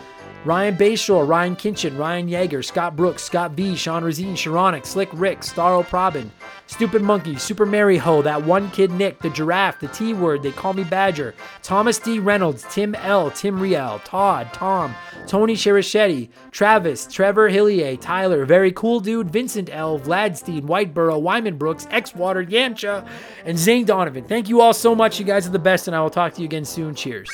Ryan Bayshore, Ryan Kinchin, Ryan Yeager, Scott Brooks, Scott B, Sean Razine, Sharonic, Slick Rick, Starro Probin, Stupid Monkey, Super Mary Ho, That One Kid Nick, The Giraffe, The T Word, They Call Me Badger, Thomas D. Reynolds, Tim L, Tim Riel, Todd, Tom, Tony Sherichetti, Travis, Trevor Hillier, Tyler, Very Cool Dude, Vincent L, Vladstein, Whiteboro, Wyman Brooks, X-Water, Yancha, and Zane Donovan. Thank you all so much. You guys are the best, and I will talk to you again soon. Cheers.